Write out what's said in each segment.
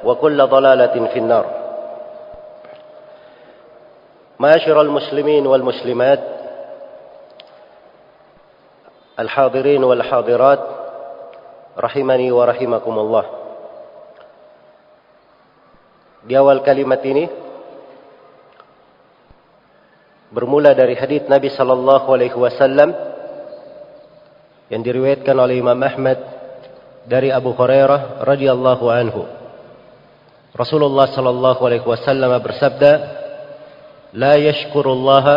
وكل ضلالة في النار معاشر المسلمين والمسلمات الحاضرين والحاضرات رحمني ورحمكم الله. Di awal kalimat ini bermula dari hadits Nabi sallallahu alaihi wasallam yang diriwayatkan oleh Imam Ahmad dari Abu Hurairah radhiyallahu anhu. Rasulullah sallallahu alaihi wasallam bersabda, "La yashkurullaha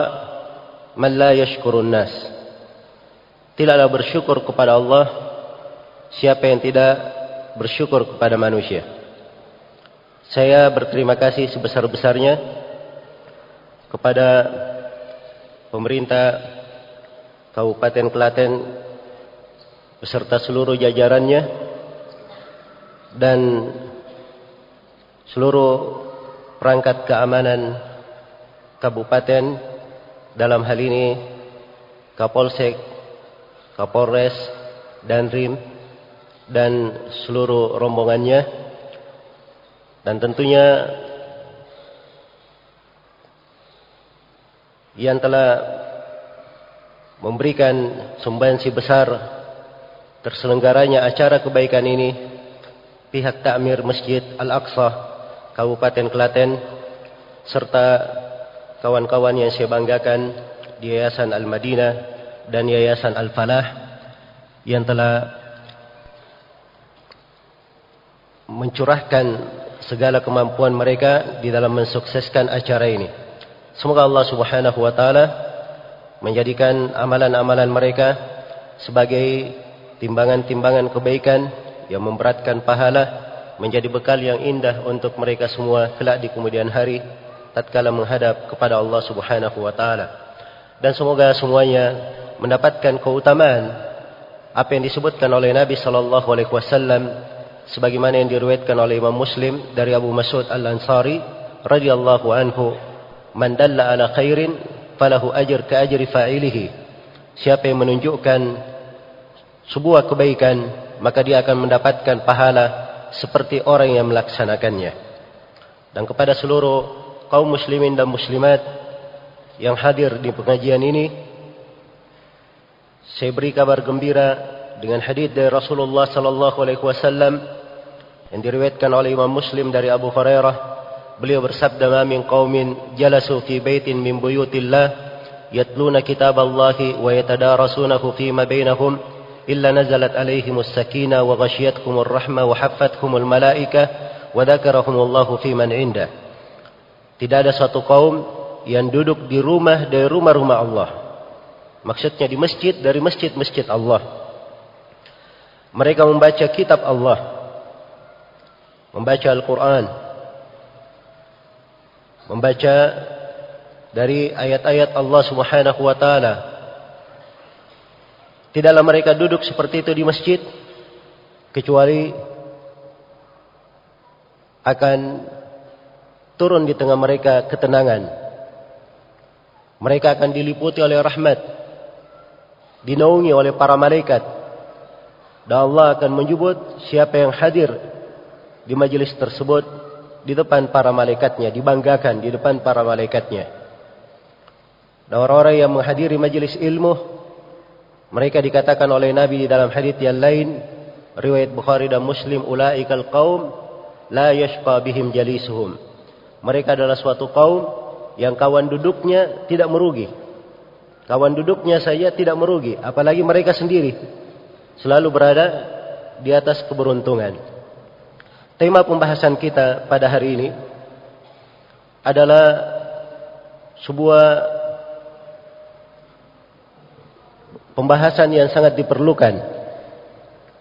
man la yashkurun nas." Tidaklah bersyukur kepada Allah siapa yang tidak bersyukur kepada manusia. Saya berterima kasih sebesar-besarnya kepada pemerintah Kabupaten Klaten beserta seluruh jajarannya dan seluruh perangkat keamanan kabupaten, dalam hal ini Kapolsek, Kapolres, Danrim dan seluruh rombongannya, dan tentunya yang telah memberikan sumbangsih besar terselenggaranya acara kebaikan ini, pihak takmir Masjid Al-Aqsa Kabupaten Klaten, serta kawan-kawan yang saya banggakan di Yayasan Al-Madinah dan Yayasan Al-Falah yang telah mencurahkan segala kemampuan mereka di dalam mensukseskan acara ini. Semoga Allah Subhanahu wa taala menjadikan amalan-amalan mereka sebagai timbangan-timbangan kebaikan yang memberatkan pahala, menjadi bekal yang indah untuk mereka semua kelak di kemudian hari tatkala menghadap kepada Allah Subhanahu wa taala. Dan semoga semuanya mendapatkan keutamaan apa yang disebutkan oleh Nabi sallallahu alaihi wasallam sebagaimana yang diriwayatkan oleh Imam Muslim dari Abu Mas'ud Al-Ansari radhiyallahu anhu, "Man dalla ala khairin falahu ajr ka ajri fa'ilihi." Siapa yang menunjukkan sebuah kebaikan, maka dia akan mendapatkan pahala seperti orang yang melaksanakannya. Dan kepada seluruh kaum muslimin dan muslimat yang hadir di pengajian ini, saya beri kabar gembira dengan hadits dari Rasulullah sallallahu alaihi wasallam yang diriwayatkan oleh Imam Muslim dari Abu Hurairah. Beliau bersabda, "Ma min qaumin jalasu fi baitin min buyutillah yatluna kitaballahi wa yatadarasunahu fima bainahum إلا نزلت عليهم السكينة وغشيتهم الرحمة وحفتهم الملائكة وذكرهم الله في من عنده." Tidak ada satu kaum yang duduk di rumah dari rumah-rumah Allah, maksudnya di masjid dari masjid-masjid Allah. Mereka membaca kitab Allah, membaca Al-Quran, membaca dari ayat-ayat Allah Subhanahu wa ta'ala. Tidaklah mereka duduk seperti itu di masjid kecuali akan turun di tengah mereka ketenangan. Mereka akan diliputi oleh rahmat, dinaungi oleh para malaikat, dan Allah akan menyebut siapa yang hadir di majelis tersebut di depan para malaikatnya, dibanggakan di depan para malaikatnya. Dan orang-orang yang menghadiri majelis ilmu, mereka dikatakan oleh Nabi di dalam hadits yang lain, riwayat Bukhari dan Muslim, ulaikal qaum la yashqa bihim jalisuhum. Mereka adalah suatu kaum yang kawan duduknya tidak merugi. Kawan duduknya saja tidak merugi, apalagi mereka sendiri selalu berada di atas keberuntungan. Tema pembahasan kita pada hari ini adalah sebuah pembahasan yang sangat diperlukan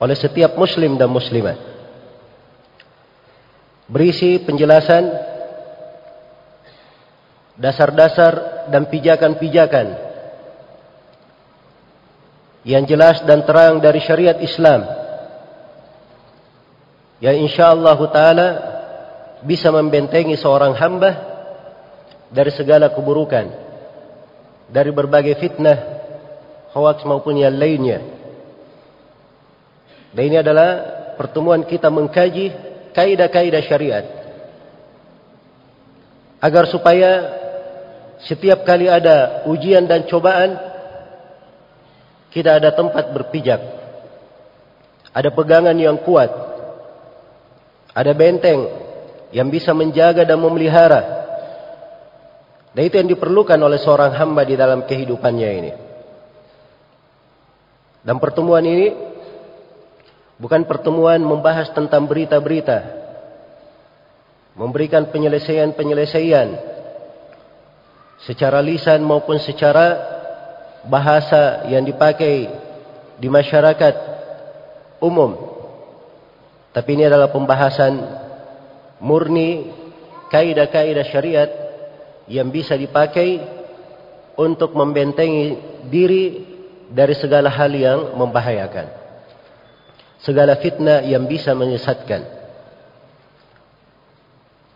oleh setiap muslim dan muslimat. Berisi penjelasan dasar-dasar dan pijakan-pijakan yang jelas dan terang dari syariat Islam, yang insyaallah ta'ala bisa membentengi seorang hamba dari segala keburukan, dari berbagai fitnah, hoaks maupun yang lainnya. Dan ini adalah pertemuan kita mengkaji kaidah-kaidah syariat, agar supaya setiap kali ada ujian dan cobaan, kita ada tempat berpijak, ada pegangan yang kuat, ada benteng yang bisa menjaga dan memelihara. Dan itu yang diperlukan oleh seorang hamba di dalam kehidupannya ini. Dan pertemuan ini bukan pertemuan membahas tentang berita-berita, memberikan penyelesaian-penyelesaian secara lisan maupun secara bahasa yang dipakai di masyarakat umum. Tapi ini adalah pembahasan murni kaidah-kaidah syariat yang bisa dipakai untuk membentengi diri dari segala hal yang membahayakan, segala fitnah yang bisa menyesatkan.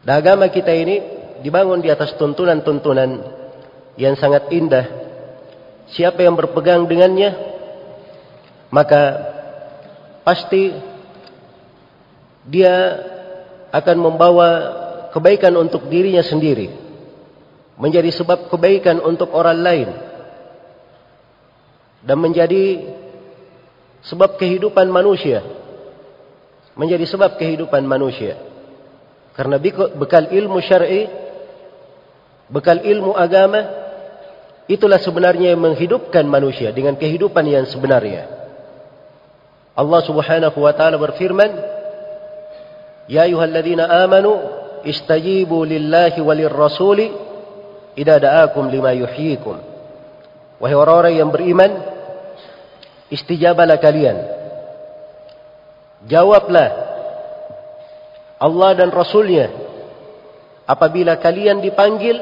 Dan agama kita ini dibangun di atas tuntunan-tuntunan yang sangat indah. Siapa yang berpegang dengannya, maka pasti dia akan membawa kebaikan untuk dirinya sendiri, menjadi sebab kebaikan untuk orang lain, dan menjadi sebab kehidupan manusia, menjadi sebab kehidupan manusia. Karena bekal ilmu syar'i, bekal ilmu agama, itulah sebenarnya yang menghidupkan manusia dengan kehidupan yang sebenarnya. Allah Subhanahu wa ta'ala berfirman, Ya ayyuhalladzina amanu istajibu lillahi walirrasuli idza da'akum lima yuhyikum. Wahai orang-orang yang beriman, istijabalah kalian, jawablah Allah dan Rasulnya apabila kalian dipanggil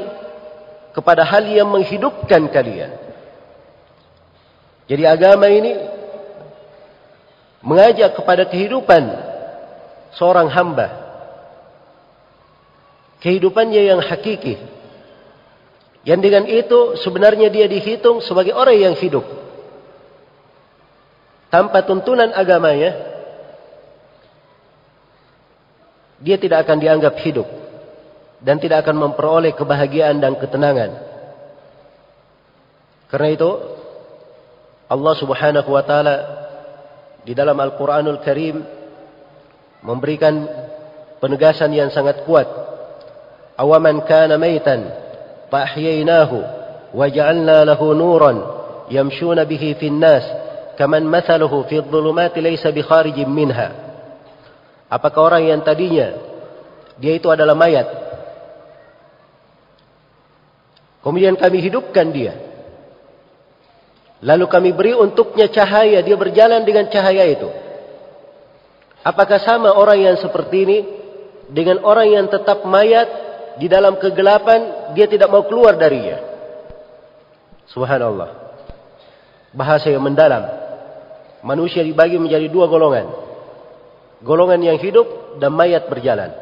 kepada hal yang menghidupkan kalian. Jadi agama ini mengajak kepada kehidupan seorang hamba, kehidupannya yang hakiki, yang dengan itu sebenarnya dia dihitung sebagai orang yang hidup. Tanpa tuntunan agamanya, dia tidak akan dianggap hidup dan tidak akan memperoleh kebahagiaan dan ketenangan. Karena itu Allah Subhanahu wa ta'ala di dalam Al-Quranul Karim memberikan penegasan yang sangat kuat. Awaman kana maitan fa ahyainahu wa ja'alna lahu nuran yamshuna bihi fin nas kaman mathaluhu fi adh-dhulumati laysa bi kharijin minha. Apakah orang yang tadinya dia itu adalah mayat, kemudian kami hidupkan dia, lalu kami beri untuknya cahaya, dia berjalan dengan cahaya itu. Apakah sama orang yang seperti ini dengan orang yang tetap mayat di dalam kegelapan, dia tidak mau keluar darinya? Subhanallah. Bahasa yang mendalam. Manusia dibagi menjadi dua golongan. Golongan yang hidup dan mayat berjalan.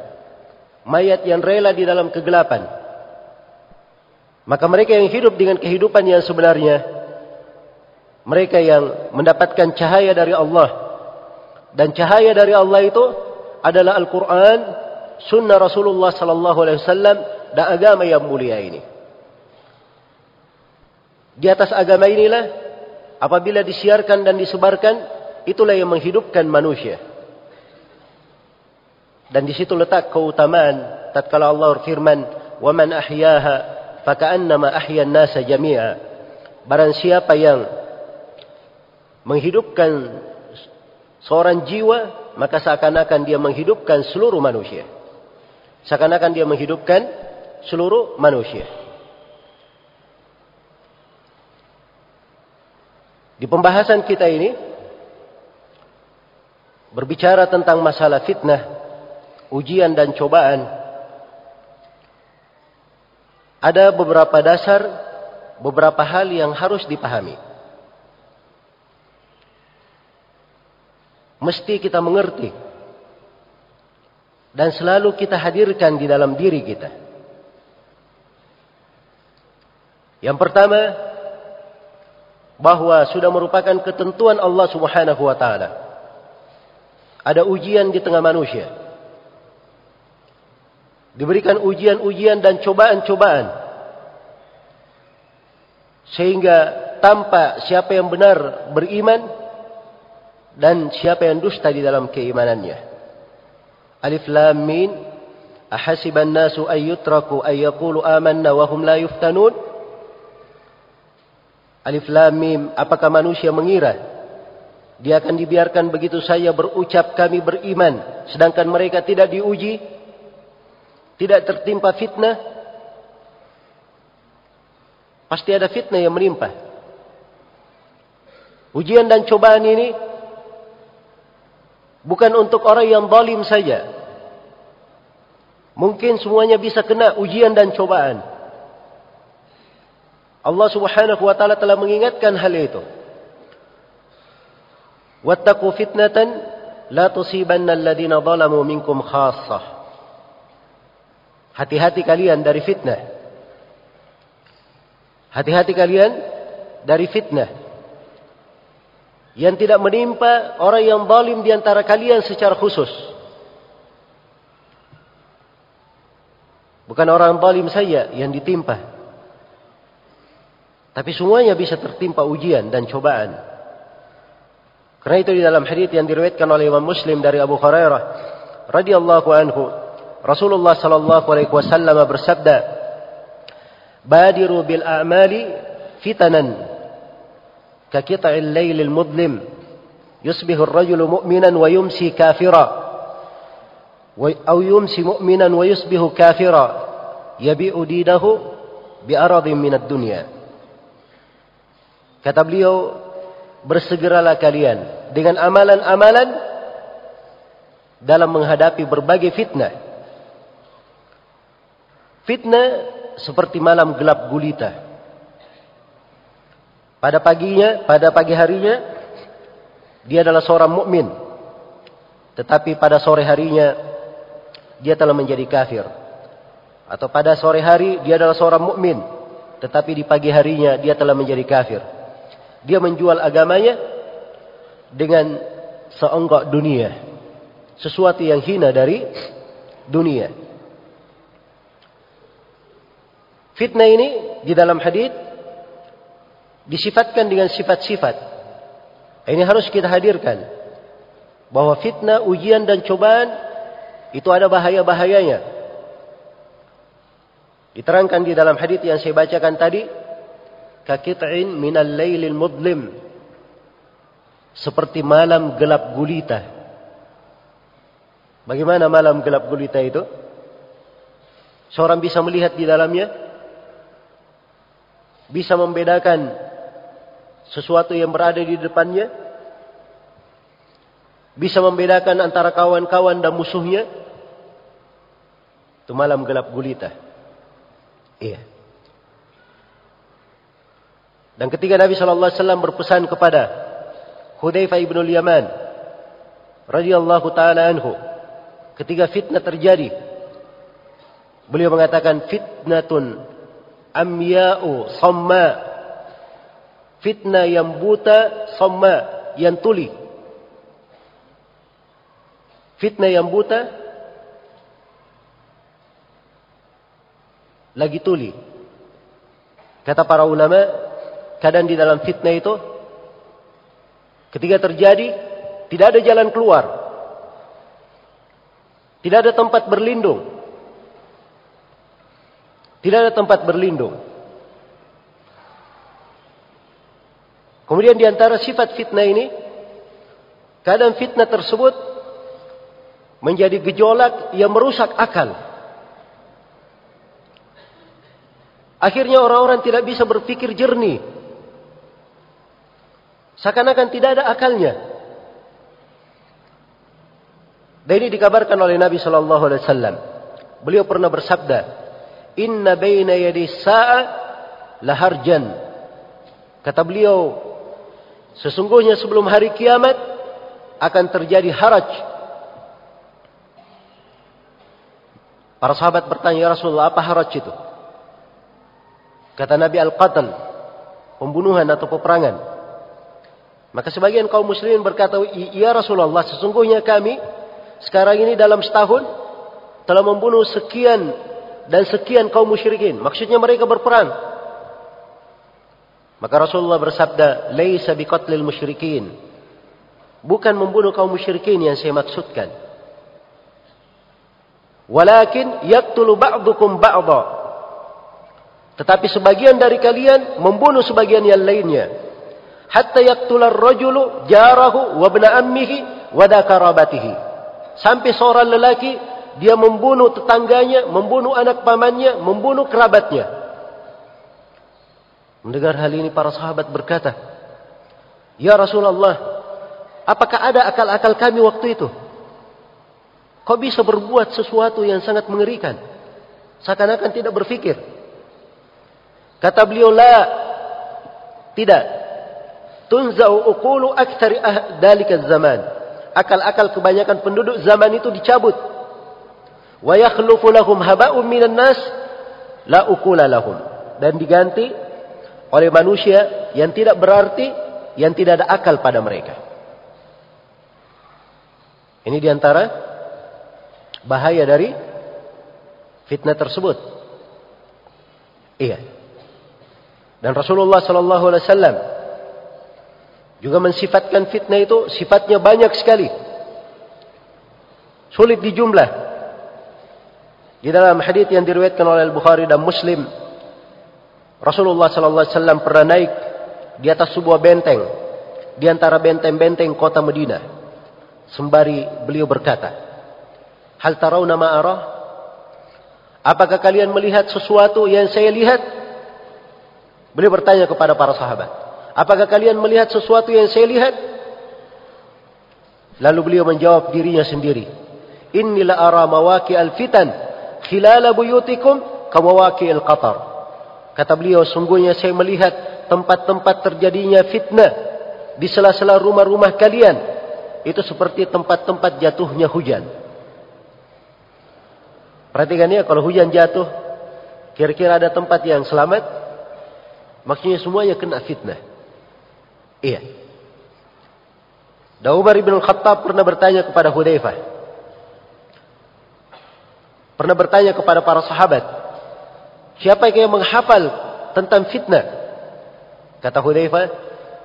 mayat yang rela di dalam kegelapan. Maka mereka yang hidup dengan kehidupan yang sebenarnya, mereka yang mendapatkan cahaya dari Allah. Dan cahaya dari Allah itu adalah Al-Quran, Sunnah Rasulullah Sallallahu Alaihi Wasallam, dan agama yang mulia ini. Di atas agama inilah, apabila disiarkan dan disebarkan, itulah yang menghidupkan manusia. Dan di situ letak keutamaan tatkala Allah berfirman, "Wa man ahyaha faka'annama ahyan nasa jami'a." Barang siapa yang menghidupkan seorang jiwa, maka seakan-akan dia menghidupkan seluruh manusia. Seakan-akan dia menghidupkan seluruh manusia. Di pembahasan kita ini berbicara tentang masalah fitnah, ujian dan cobaan. Ada beberapa dasar, beberapa hal yang harus dipahami. Mesti kita mengerti dan selalu kita hadirkan di dalam diri kita. Yang pertama, bahwa sudah merupakan ketentuan Allah Subhanahu wa ta'ala ada ujian di tengah manusia. Diberikan ujian-ujian dan cobaan-cobaan, sehingga tampak siapa yang benar beriman dan siapa yang dusta di dalam keimanannya. Alif Lam Mim. Ahasiban nasu ayyutraku ayyakulu amanna wahum la yuftanun. Alif Lam Mim, apakah manusia mengira dia akan dibiarkan begitu saja berucap kami beriman, sedangkan mereka tidak diuji, tidak tertimpa fitnah? Pasti ada fitnah yang menimpa. Ujian dan cobaan ini bukan untuk orang yang zalim saja. Mungkin semuanya bisa kena ujian dan cobaan. Allah Subhanahu wa ta'ala telah mengingatkan hal itu. Wattaqu fitnatan la tusibanna alladziina zalamu minkum khassah. Hati-hati kalian dari fitnah. Hati-hati kalian dari fitnah yang tidak menimpa orang yang zalim di antara kalian secara khusus. Bukan orang zalim saja yang ditimpa, tapi semuanya bisa tertimpa ujian dan cobaan. Karena itu di dalam hadis yang diriwayatkan oleh Imam Muslim dari Abu Hurairah radhiyallahu anhu, Rasulullah sallallahu alaihi wasallam bersabda, "Badiru bil a'mali fitanan ka qita'il lailil mudlim, yusbihu ar-rajulu mu'minan wa yumsi kafira, aw yumsi mu'minan wa yusbihu kafira, yabi'u dinahu bi aradin minad dunya." Kata beliau, bersegeralah kalian dengan amalan-amalan dalam menghadapi berbagai fitnah. Fitnah seperti malam gelap gulita. Pada pagi harinya, dia adalah seorang mukmin, tetapi pada sore harinya dia telah menjadi kafir. Atau pada sore hari dia adalah seorang mukmin, tetapi di pagi harinya dia telah menjadi kafir. Dia menjual agamanya dengan seonggok dunia, sesuatu yang hina dari dunia. Fitnah ini di dalam hadis disifatkan dengan sifat-sifat. Ini harus kita hadirkan, bahwa fitnah, ujian dan cobaan itu ada bahaya-bahayanya. Diterangkan di dalam hadis yang saya bacakan tadi, kaqit'in minal lailil mudlim, seperti malam gelap gulita. Bagaimana malam gelap gulita itu? Seorang bisa melihat di dalamnya, bisa membedakan sesuatu yang berada di depannya, bisa membedakan antara kawan-kawan dan musuhnya. Itu malam gelap gulita. Iya. Dan ketika Nabi SAW berpesan kepada Hudzaifah ibn al-Yaman radhiyallahu ta'ala anhu, ketika fitnah terjadi, Beliau mengatakan fitnatun amya'u samma. Fitnah yang buta, samma yang tuli. Fitnah yang buta lagi tuli. Kata para ulama, kadang di dalam fitnah itu ketika terjadi tidak ada jalan keluar, tidak ada tempat berlindung, tidak ada tempat berlindung. Kemudian di antara sifat fitnah ini, kadang fitnah tersebut menjadi gejolak yang merusak akal. Akhirnya orang-orang tidak bisa berpikir jernih. Seakan-akan tidak ada akalnya. Dan ini dikabarkan oleh Nabi sallallahu alaihi wasallam. Beliau pernah bersabda, "Inna baina yadi sa'a laharjan." Kata beliau, sesungguhnya sebelum hari kiamat akan terjadi haraj. Para sahabat bertanya, "Ya Rasulullah, apa haraj itu?" Kata Nabi, "Al-qatl, pembunuhan atau peperangan." Maka sebagian kaum muslimin berkata, "Ya Rasulullah, sesungguhnya kami sekarang ini dalam setahun telah membunuh sekian dan sekian kaum musyrikin." Maksudnya mereka berperang. Maka Rasulullah bersabda, "Laisa biqatlil musyrikin." Bukan membunuh kaum musyrikin yang saya maksudkan. Walakin yaqtulu ba'dukum ba'dha. Tetapi sebagian dari kalian membunuh sebagian yang lainnya. Hatta yaqtula ar-rajulu jarahu wa ibna ammihi wa dakarabatihi. Sampai seorang lelaki dia membunuh tetangganya, membunuh anak pamannya, membunuh kerabatnya. Mendengar hal ini para sahabat berkata, "Ya Rasulullah, apakah ada akal-akal kami waktu itu? Kau bisa berbuat sesuatu yang sangat mengerikan. Seakan-akan tidak berpikir." Kata beliau, "La, tidak. Tunza'u uqulu aktsari dalikaz zaman." Akal-akal kebanyakan penduduk zaman itu dicabut. "Wa yakhlufu lahum haba'un minan nas la uqula lahum." Dan diganti oleh manusia yang tidak berarti, yang tidak ada akal pada mereka. Ini diantara bahaya dari fitnah tersebut. Iya. Dan Rasulullah sallallahu alaihi wasallam juga mensifatkan fitnah itu sifatnya banyak sekali. Sulit dijumlah. Di dalam hadis yang diriwayatkan oleh Al-Bukhari dan Muslim, Rasulullah sallallahu alaihi wasallam pernah naik di atas sebuah benteng di antara benteng-benteng kota Madinah. Sembari beliau berkata, "Hal tarawna ma ara?" Apakah kalian melihat sesuatu yang saya lihat? Beliau bertanya kepada para sahabat, "Apakah kalian melihat sesuatu yang saya lihat?" Lalu beliau menjawab dirinya sendiri, "Inni la ara mawaqi al-fitan khilala buyutikum kamawaqi al-qatar." Kata beliau, "Sungguhnya saya melihat tempat-tempat terjadinya fitnah di sela-sela rumah-rumah kalian. Itu seperti tempat-tempat jatuhnya hujan." Perhatikan ya, kalau hujan jatuh, kira-kira ada tempat yang selamat? Maksudnya semuanya kena fitnah. Iya. Umar bin Khattab pernah bertanya kepada Hudzaifah. Pernah bertanya kepada para sahabat, "Siapa yang menghafal tentang fitnah?" Kata Hudzaifah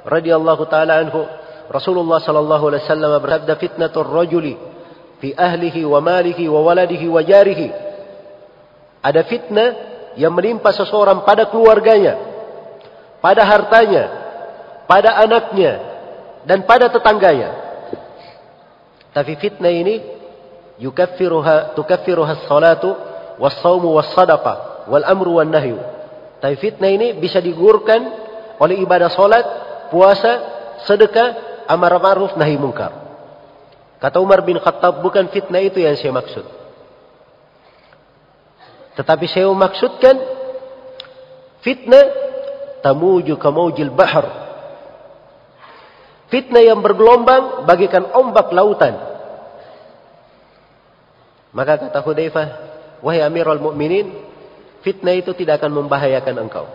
radhiyallahu taala anhu, Rasulullah sallallahu alaihi wasallam bersabda, "Fitnatur rajuli fi ahlihi wa malihi wa waladihi wa jarihi." Ada fitnah yang menimpa seseorang pada keluarganya, pada hartanya, pada anaknya, dan pada tetangganya. Tapi fitnah ini tukaffiruha as-salatu was-shaumu was-shadaqah wal-amru wan-nahyu. Tapi fitnah ini bisa digugurkan oleh ibadah salat, puasa, sedekah, amar ma'ruf nahi munkar. Kata Umar bin Khattab, "Bukan fitnah itu yang saya maksud. Tetapi saya maksudkan fitnah tamuju kamaujil bahar. Fitnah yang bergelombang bagikan ombak lautan." Maka kata Hudzaifah, wahai Amirul Mukminin, fitnah itu tidak akan membahayakan engkau.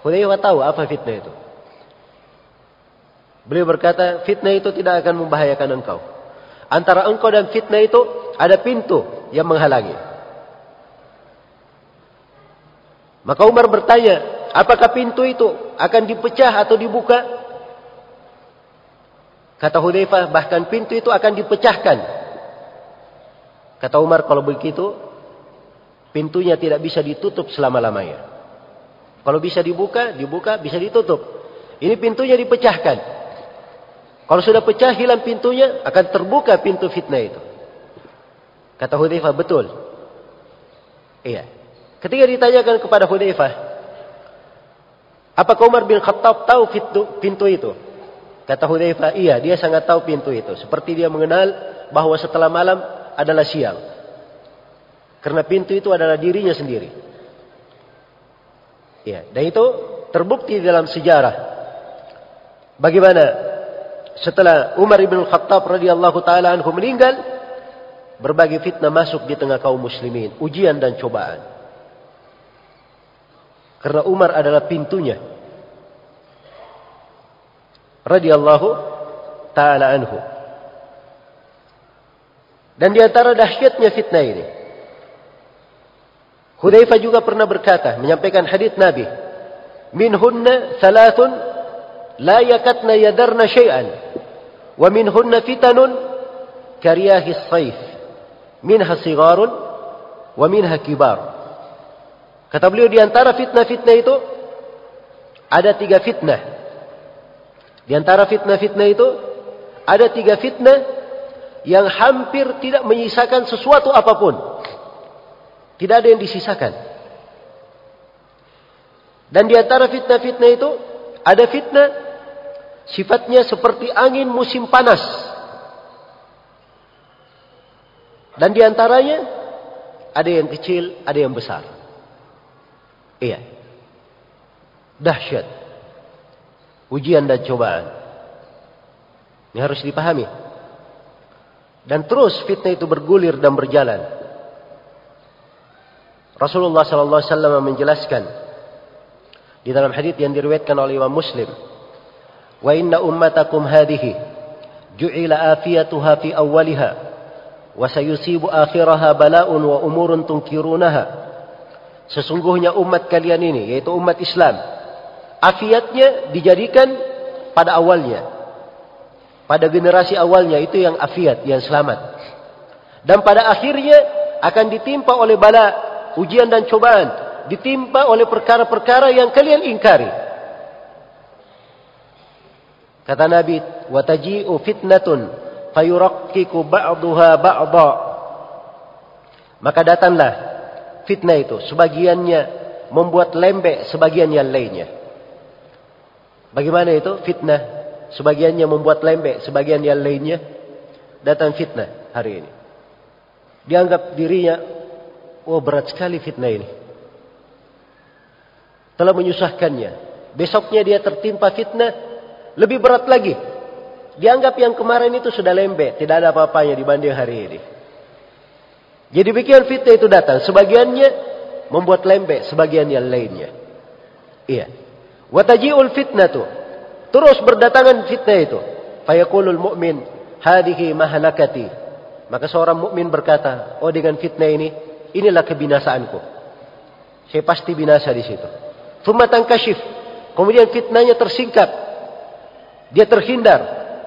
Hudzaifah tahu apa fitnah itu. Beliau berkata, fitnah itu tidak akan membahayakan engkau. Antara engkau dan fitnah itu ada pintu yang menghalangi. Maka Umar bertanya, apakah pintu itu akan dipecah atau dibuka? Kata Hudzaifah, bahkan pintu itu akan dipecahkan. Kata Umar, kalau begitu pintunya tidak bisa ditutup selama-lamanya. Kalau bisa dibuka, bisa ditutup. Ini pintunya dipecahkan. Kalau sudah pecah, hilang pintunya, akan terbuka pintu fitnah itu. Kata Hudzaifah, betul. Iya. Ketika ditanyakan kepada Hudzaifah, apakah Umar bin Khattab tahu pintu itu? Kata Hudzaifah, iya, dia sangat tahu pintu itu. Seperti dia mengenal bahwa setelah malam adalah siang. Karena pintu itu adalah dirinya sendiri. Ya, dan itu terbukti dalam sejarah. Bagaimana setelah Umar bin Khattab radhiyallahu taala anhu meninggal, berbagai fitnah masuk di tengah kaum muslimin, ujian dan cobaan. Karena Umar adalah pintunya. Radhiyallahu ta'ala anhu. Dan di antara dahsyatnya fitnah ini, Hudzaifah juga pernah berkata, menyampaikan hadits Nabi, minhunna thalathun la yakatna yadarna syai'an, wa minhunna fitanun kariyahis saif, minha sigarun wa minha kibar. Kata beliau, di antara fitnah-fitnah itu ada tiga fitnah. Di antara fitnah-fitnah itu ada tiga fitnah yang hampir tidak menyisakan sesuatu apapun. Tidak ada yang disisakan. Dan di antara fitnah-fitnah itu ada fitnah sifatnya seperti angin musim panas. Dan di antaranya ada yang kecil, ada yang besar. Iya. Dahsyat. Ujian dan cobaan. Ini harus dipahami. Dan terus fitnah itu bergulir dan berjalan. Rasulullah sallallahu alaihi wasallam menjelaskan di dalam hadis yang diriwayatkan oleh Imam Muslim, "Wa inna ummatakum hadhihi ju'ila afiyatuha fi awwaliha wa sayusibu akhiraha bala'un wa umurun tunkirunaha." Sesungguhnya umat kalian ini, yaitu umat Islam, afiatnya dijadikan pada awalnya. Pada generasi awalnya, itu yang afiat, yang selamat. Dan pada akhirnya akan ditimpa oleh bala, ujian dan cobaan. Ditimpa oleh perkara-perkara yang kalian ingkari. Kata Nabi, وَتَجِئُ فِتْنَةٌ فَيُرَقِّكُ بَعْضُهَا بَعْضًا. Maka datanglah fitnah itu, sebagiannya membuat lembek sebagian yang lainnya. Bagaimana itu fitnah? Sebagiannya membuat lembek sebagian yang lainnya. Datang fitnah hari ini. Dianggap dirinya, oh berat sekali fitnah ini. Telah menyusahkannya. Besoknya dia tertimpa fitnah lebih berat lagi. Dianggap yang kemarin itu sudah lembek, tidak ada apa-apanya dibanding hari ini. Jadi demikian fitnah itu datang. Sebagiannya membuat lembek sebagian yang lainnya. Iya. Wataji'ul fitnatu. Terus berdatangan fitnah itu. Fayaqulul mu'min hadhihi mahlakati. Maka seorang mukmin berkata, "Oh dengan fitnah ini, inilah kebinasaanku. Saya pasti binasa di situ." Tsumma tankashif. Kemudian fitnahnya tersingkap. Dia terhindar.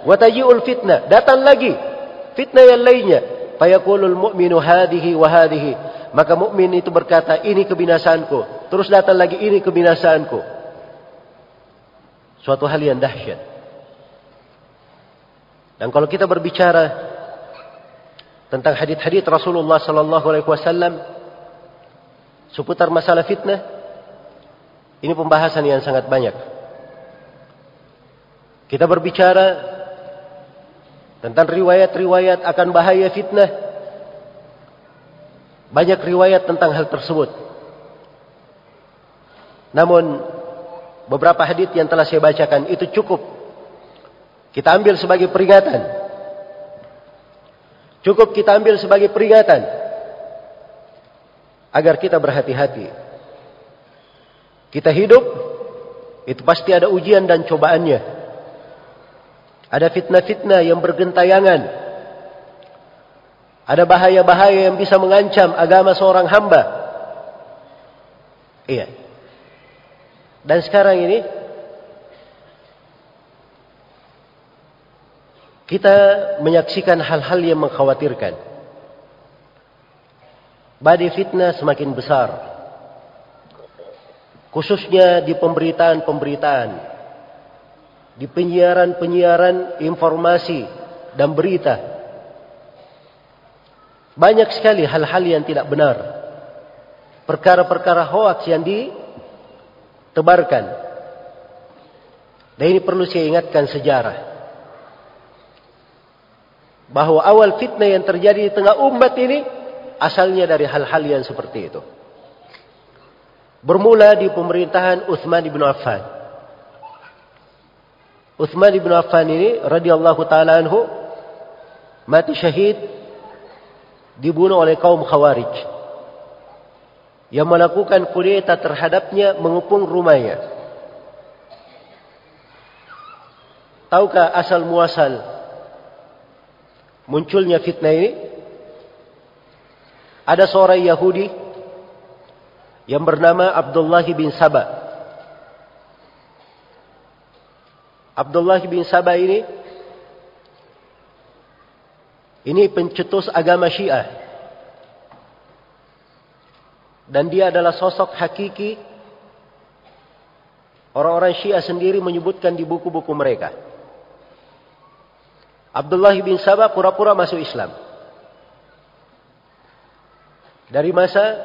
Wataji'ul fitnah. Datang lagi fitnah yang lainnya. Fayaqulul mu'minu hadhihi wa hadhihi. Maka mukmin itu berkata, ini kebinasaanku. Terus datang lagi, ini kebinasaanku. Suatu hal yang dahsyat. Dan kalau kita berbicara tentang hadits-hadits Rasulullah sallallahu alaihi wasallam seputar masalah fitnah, ini pembahasan yang sangat banyak. Kita berbicara tentang riwayat-riwayat akan bahaya fitnah. Banyak riwayat tentang hal tersebut. Namun beberapa hadits yang telah saya bacakan itu cukup kita ambil sebagai peringatan. agar kita berhati-hati. Kita hidup, itu pasti ada ujian dan cobaannya. Ada fitnah-fitnah yang bergentayangan. Ada bahaya-bahaya yang bisa mengancam agama seorang hamba. Iya. Dan sekarang ini, kita menyaksikan hal-hal yang mengkhawatirkan. Badai fitnah semakin besar. Khususnya di pemberitaan-pemberitaan. Di penyiaran-penyiaran informasi dan berita. Banyak sekali hal-hal yang tidak benar. Perkara-perkara hoaks yang ditebarkan. Dan ini perlu saya ingatkan sejarah. Bahwa awal fitnah yang terjadi di tengah umat ini asalnya dari hal-hal yang seperti itu. Bermula di pemerintahan Utsman bin Affan. Utsman bin Affan ini radhiyallahu taala anhu mati syahid, dibunuh oleh kaum Khawarij yang melakukan kudeta terhadapnya, mengepung rumahnya. Tahukah asal muasal munculnya fitnah ini? Ada seorang Yahudi yang bernama Abdullah bin Saba. Abdullah bin Saba ini pencetus agama Syiah. Dan dia adalah sosok hakiki. Orang-orang Syiah sendiri menyebutkan di buku-buku mereka. Abdullah bin Saba pura-pura masuk Islam. Dari masa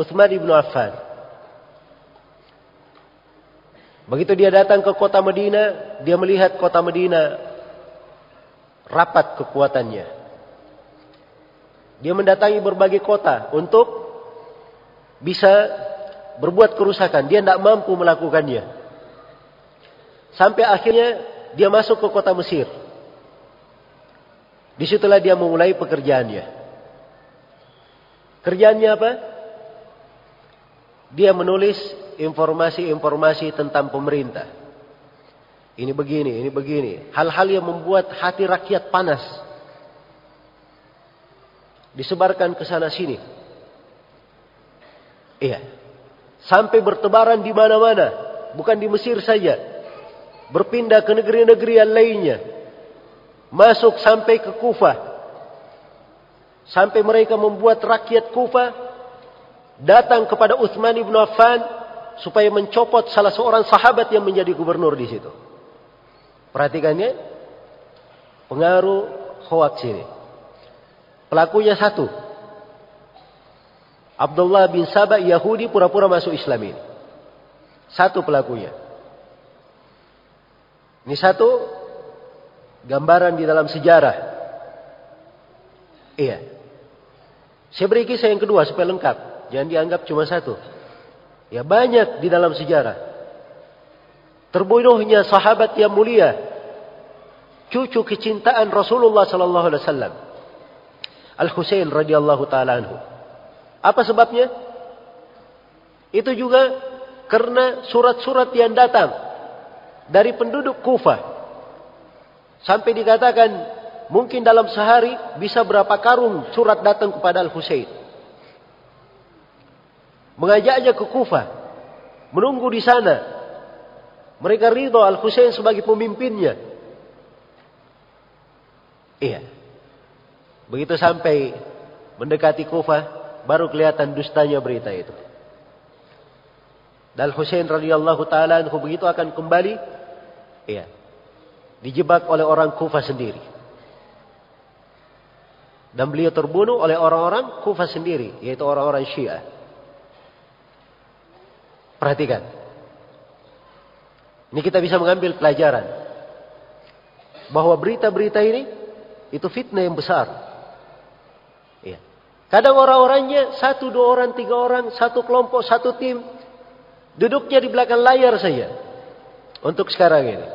Utsman bin Affan. Begitu dia datang ke kota Madinah, dia melihat kota Madinah rapat kekuatannya. Dia mendatangi berbagai kota untuk bisa berbuat kerusakan. Dia tidak mampu melakukannya. Sampai akhirnya dia masuk ke kota Mesir. Disitulah dia memulai pekerjaannya. Kerjaannya apa? Dia menulis informasi-informasi tentang pemerintah. Ini begini, ini begini. Hal-hal yang membuat hati rakyat panas. Disebarkan ke sana sini. Iya. Sampai bertebaran di mana-mana. Bukan di Mesir saja. Berpindah ke negeri-negeri yang lainnya. Masuk sampai ke Kufah. Sampai mereka membuat rakyat Kufah datang kepada Utsman bin Affan supaya mencopot salah seorang sahabat yang menjadi gubernur di situ. Perhatikannya, pengaruh hoaks ini. Pelakunya satu. Abdullah bin Saba Yahudi pura-pura masuk Islam ini. Satu pelakunya. Ini satu gambaran di dalam sejarah. Iya. Saya beri kisah yang kedua supaya lengkap. Jangan dianggap cuma satu. Ya, banyak di dalam sejarah. Terbunuhnya sahabat yang mulia, cucu kecintaan Rasulullah sallallahu alaihi wasallam, Al-Husain radhiyallahu taala anhu. Apa sebabnya? Itu juga karena surat-surat yang datang dari penduduk Kufah. Sampai dikatakan mungkin dalam sehari bisa berapa karung surat datang kepada Al-Husain. Mengajaknya ke Kufah. Menunggu di sana. Mereka ridho Al-Husain sebagai pemimpinnya. Iya. Begitu sampai mendekati Kufah, baru kelihatan dustanya berita itu. Dan Al-Husain radhiyallahu ta'ala anhu begitu akan kembali. Iya. Dijebak oleh orang Kufah sendiri. Dan beliau terbunuh oleh orang-orang Kufah sendiri, yaitu orang-orang Syiah. Perhatikan. Ini kita bisa mengambil pelajaran. Bahwa berita-berita ini, itu fitnah yang besar. Ya. Kadang orang-orangnya, satu, dua orang, tiga orang, satu kelompok, satu tim. Duduknya di belakang layar saja. Untuk sekarang ini.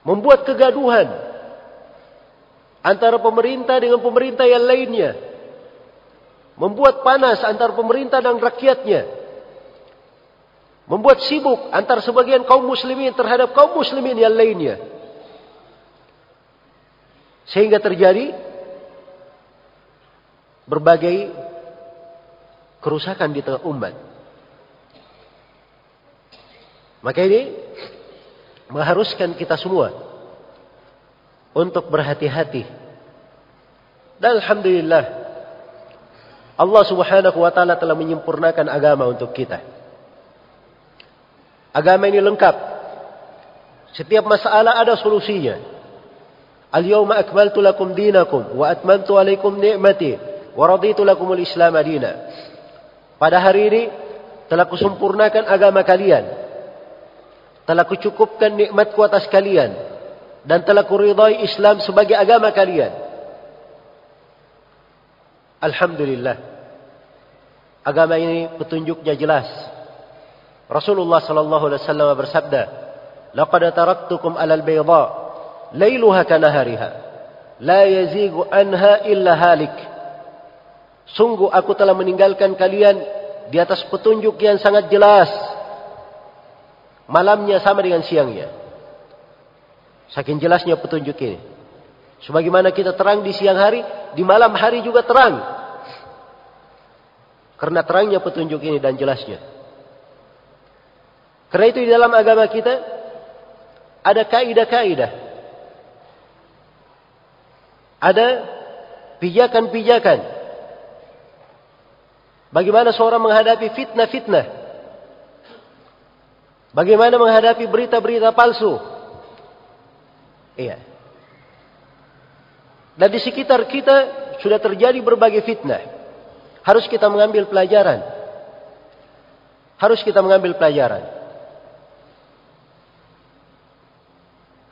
Membuat kegaduhan antara pemerintah dengan pemerintah yang lainnya. Membuat panas antar pemerintah dan rakyatnya. Membuat sibuk antar sebagian kaum muslimin terhadap kaum muslimin yang lainnya. Sehingga terjadi berbagai kerusakan di tengah umat. Maka ini mengharuskan kita semua untuk berhati-hati. Dan alhamdulillah Allah Subhanahu wa taala telah menyempurnakan agama untuk kita. Agama ini lengkap. Setiap masalah ada solusinya. Al-yawma akmaltu lakum dinakum wa atmamtu alaikum ni'mati waraditu lakumul Islam adina. Pada hari ini telah kusempurnakan agama kalian, telah kucukupkan nikmatku atas kalian, dan telah kuridai Islam sebagai agama kalian. Alhamdulillah, agama ini petunjuknya jelas. Rasulullah SAW bersabda, "Laqad taraktukum alal bayda, lailuha kanahariha, la yazigu anha illa halik." Sungguh aku telah meninggalkan kalian di atas petunjuk yang sangat jelas. Malamnya sama dengan siangnya. Saking jelasnya petunjuk ini. Sebagaimana kita terang di siang hari, di malam hari juga terang. Karena terangnya petunjuk ini dan jelasnya. Karena itu di dalam agama kita ada kaidah-kaidah. Ada pijakan-pijakan. Bagaimana seorang menghadapi fitnah-fitnah? Bagaimana menghadapi berita-berita palsu? Iya. Dan di sekitar kita sudah terjadi berbagai fitnah. Harus kita mengambil pelajaran. Harus kita mengambil pelajaran.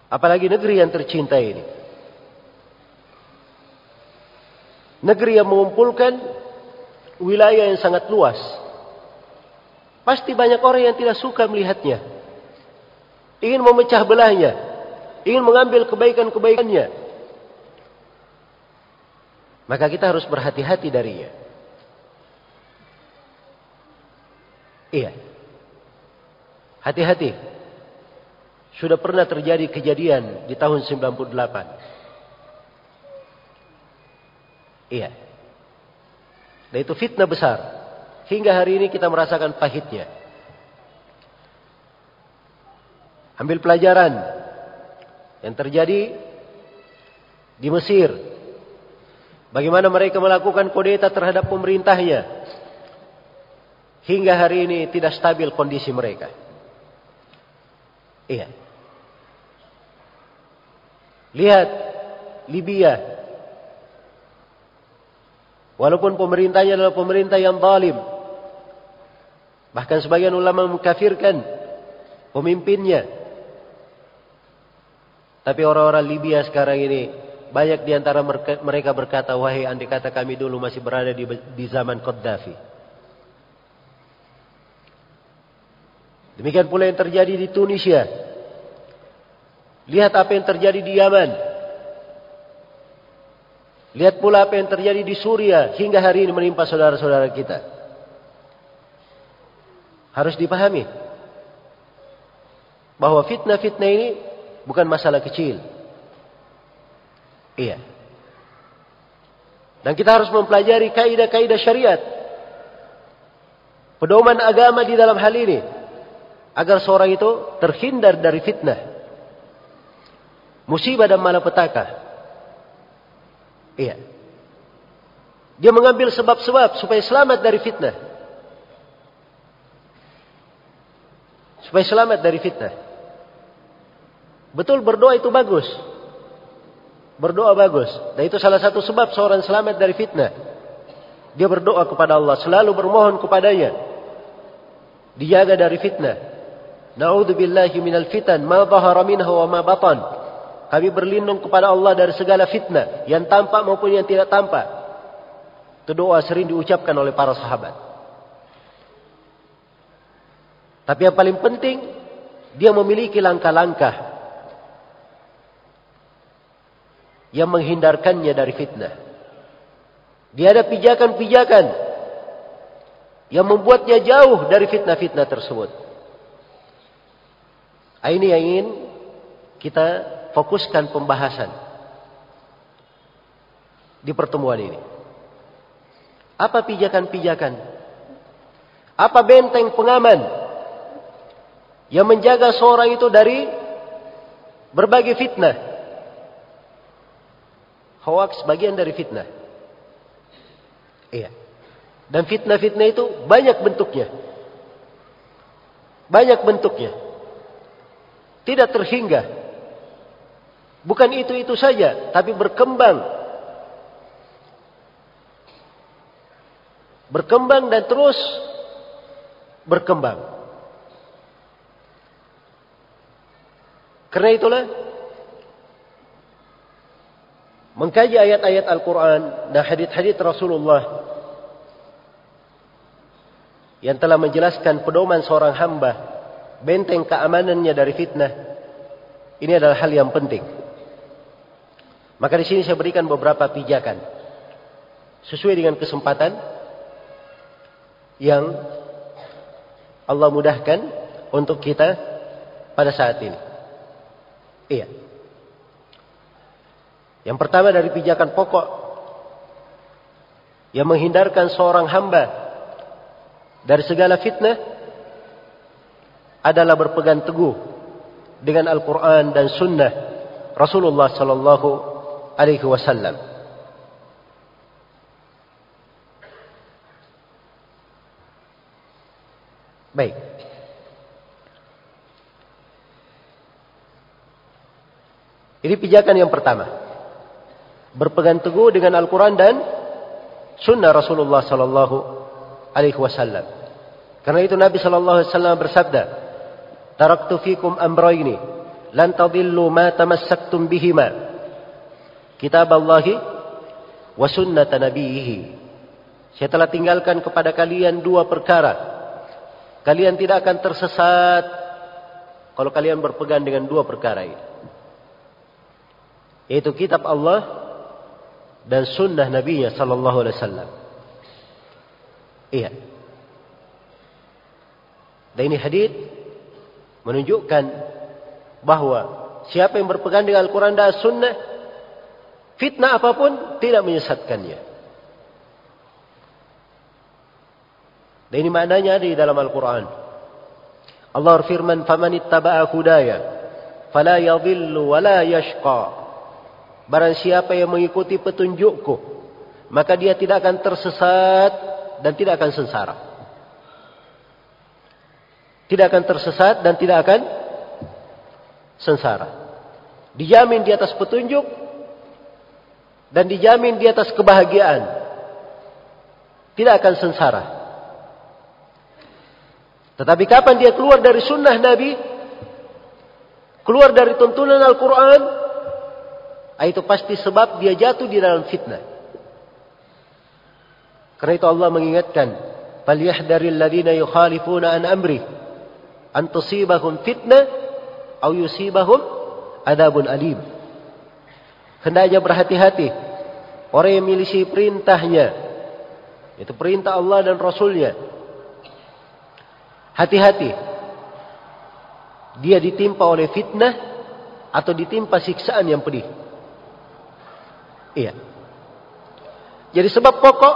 Apalagi negeri yang tercinta ini. Negeri yang mengumpulkan wilayah yang sangat luas. Pasti banyak orang yang tidak suka melihatnya. Ingin memecah belahnya. Ingin mengambil kebaikan-kebaikannya. Maka kita harus berhati-hati darinya. Iya. Hati-hati. Sudah pernah terjadi kejadian di tahun 98. Iya. Dan itu fitnah besar. Hingga hari ini kita merasakan pahitnya. Ambil pelajaran yang terjadi di Mesir. Bagaimana mereka melakukan kudeta terhadap pemerintahnya. Hingga hari ini tidak stabil kondisi mereka. Iya. Lihat Libya. Walaupun pemerintahnya adalah pemerintah yang zalim. Bahkan sebagian ulama mengkafirkan pemimpinnya. Tapi orang-orang Libya sekarang ini, banyak di antara mereka berkata, wahai andai kata kami dulu masih berada di zaman Qaddafi. Demikian pula yang terjadi di Tunisia. Lihat apa yang terjadi di Yaman. Lihat pula apa yang terjadi di Suriah hingga hari ini menimpa saudara-saudara kita. Harus dipahami bahwa fitnah-fitnah ini bukan masalah kecil. Iya. Dan kita harus mempelajari kaidah-kaidah syariat. Pedoman agama di dalam hal ini agar seorang itu terhindar dari fitnah, musibah dan malapetaka. Iya. Dia mengambil sebab-sebab supaya selamat dari fitnah. Supaya selamat dari fitnah. Betul berdoa itu bagus. Berdoa bagus. Dan itu salah satu sebab seorang selamat dari fitnah. Dia berdoa kepada Allah. Selalu bermohon kepadanya. Dijaga dari fitnah. Na'udzubillahi minal fitan ma dhahara minha wa ma batan. Kami berlindung kepada Allah dari segala fitnah. Yang tampak maupun yang tidak tampak. Itu doa sering diucapkan oleh para sahabat. Tapi yang paling penting, dia memiliki langkah-langkah yang menghindarkannya dari fitnah. Dia ada pijakan-pijakan yang membuatnya jauh dari fitnah-fitnah tersebut. Ini yang ingin kita fokuskan pembahasan di pertemuan ini. Apa pijakan-pijakan? Apa benteng pengaman yang menjaga seorang itu dari berbagai fitnah? Hoaks bagian dari fitnah. Iya. Dan fitnah-fitnah itu banyak bentuknya. Banyak bentuknya. Tidak terhingga. Bukan itu-itu saja, tapi berkembang. Berkembang dan terus berkembang. Karena itulah mengkaji ayat-ayat Al-Quran dan hadits-hadits Rasulullah yang telah menjelaskan pedoman seorang hamba, benteng keamanannya dari fitnah, ini adalah hal yang penting. Maka di sini saya berikan beberapa pijakan sesuai dengan kesempatan yang Allah mudahkan untuk kita pada saat ini. Iya. Yang pertama dari pijakan pokok yang menghindarkan seorang hamba dari segala fitnah adalah berpegang teguh dengan Al-Quran dan Sunnah Rasulullah Sallallahu Alaihi Wasallam. Baik. Ini pijakan yang pertama. Berpegang teguh dengan Al-Quran dan Sunnah Rasulullah Sallallahu Alaihi Wasallam. Karena itu Nabi Sallallahu Alaihi Wasallam bersabda, "Taraktu fikum amrayni, lan tadillu ma tamassaktum bihima, kitab Allahi wa sunnata nabiyihi." Saya telah tinggalkan kepada kalian dua perkara. Kalian tidak akan tersesat kalau kalian berpegang dengan dua perkara ini, yaitu kitab Allah dan sunnah Nabi-Nya Sallallahu Alaihi Wasallam. Iya. Dan ini hadits menunjukkan bahwa siapa yang berpegang dengan Al-Quran dan Sunnah, fitnah apapun tidak menyesatkannya. Dan ini maknanya ada di dalam Al-Quran. Allah berfirman, "Faman ittaba'a hudaya, fala yadhillu wa la yashqa." Barang siapa yang mengikuti petunjukku, maka dia tidak akan tersesat dan tidak akan sengsara. Tidak akan tersesat dan tidak akan sengsara. Dijamin di atas petunjuk dan dijamin di atas kebahagiaan. Tidak akan sengsara. Tetapi kapan dia keluar dari sunnah Nabi, keluar dari tuntunan Al-Quran, itu pasti sebab dia jatuh di dalam fitnah. Karena itu Allah mengingatkan, "Falyahdharil ladzina yukhalifuna an amri an tusibahum fitnah aw yusibahum adabun alim." Hendaknya berhati-hati orang yang menyelisihi perintahnya, itu perintah Allah dan Rasulnya. Hati-hati, dia ditimpa oleh fitnah atau ditimpa siksaan yang pedih. Iya. Jadi sebab pokok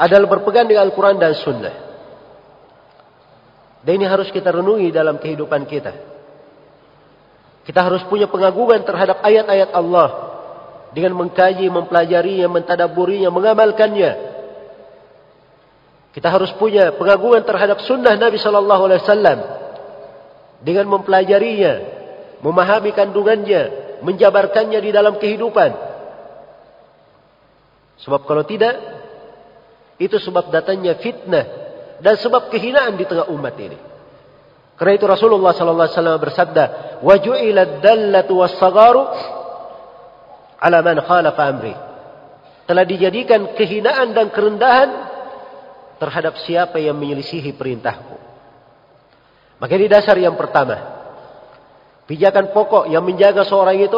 adalah berpegang dengan Al-Quran dan Sunnah. Dan ini harus kita renungi dalam kehidupan kita. Kita harus punya pengagungan terhadap ayat-ayat Allah dengan mengkaji, mempelajarinya, mentadaburinya, mengamalkannya. Kita harus punya pengagungan terhadap sunnah Nabi Sallallahu Alaihi Wasallam dengan mempelajarinya, memahami kandungannya, menjabarkannya di dalam kehidupan. Sebab kalau tidak, itu sebab datangnya fitnah dan sebab kehinaan di tengah umat ini. Karena itu Rasulullah Sallallahu Alaihi Wasallam bersabda, "Wajuilad dallatu wassagaru ala man khalafa amri." Telah dijadikan kehinaan dan kerendahan terhadap siapa yang menyelisihi perintahku. Maka ini dasar yang pertama. Pijakan pokok yang menjaga seorang itu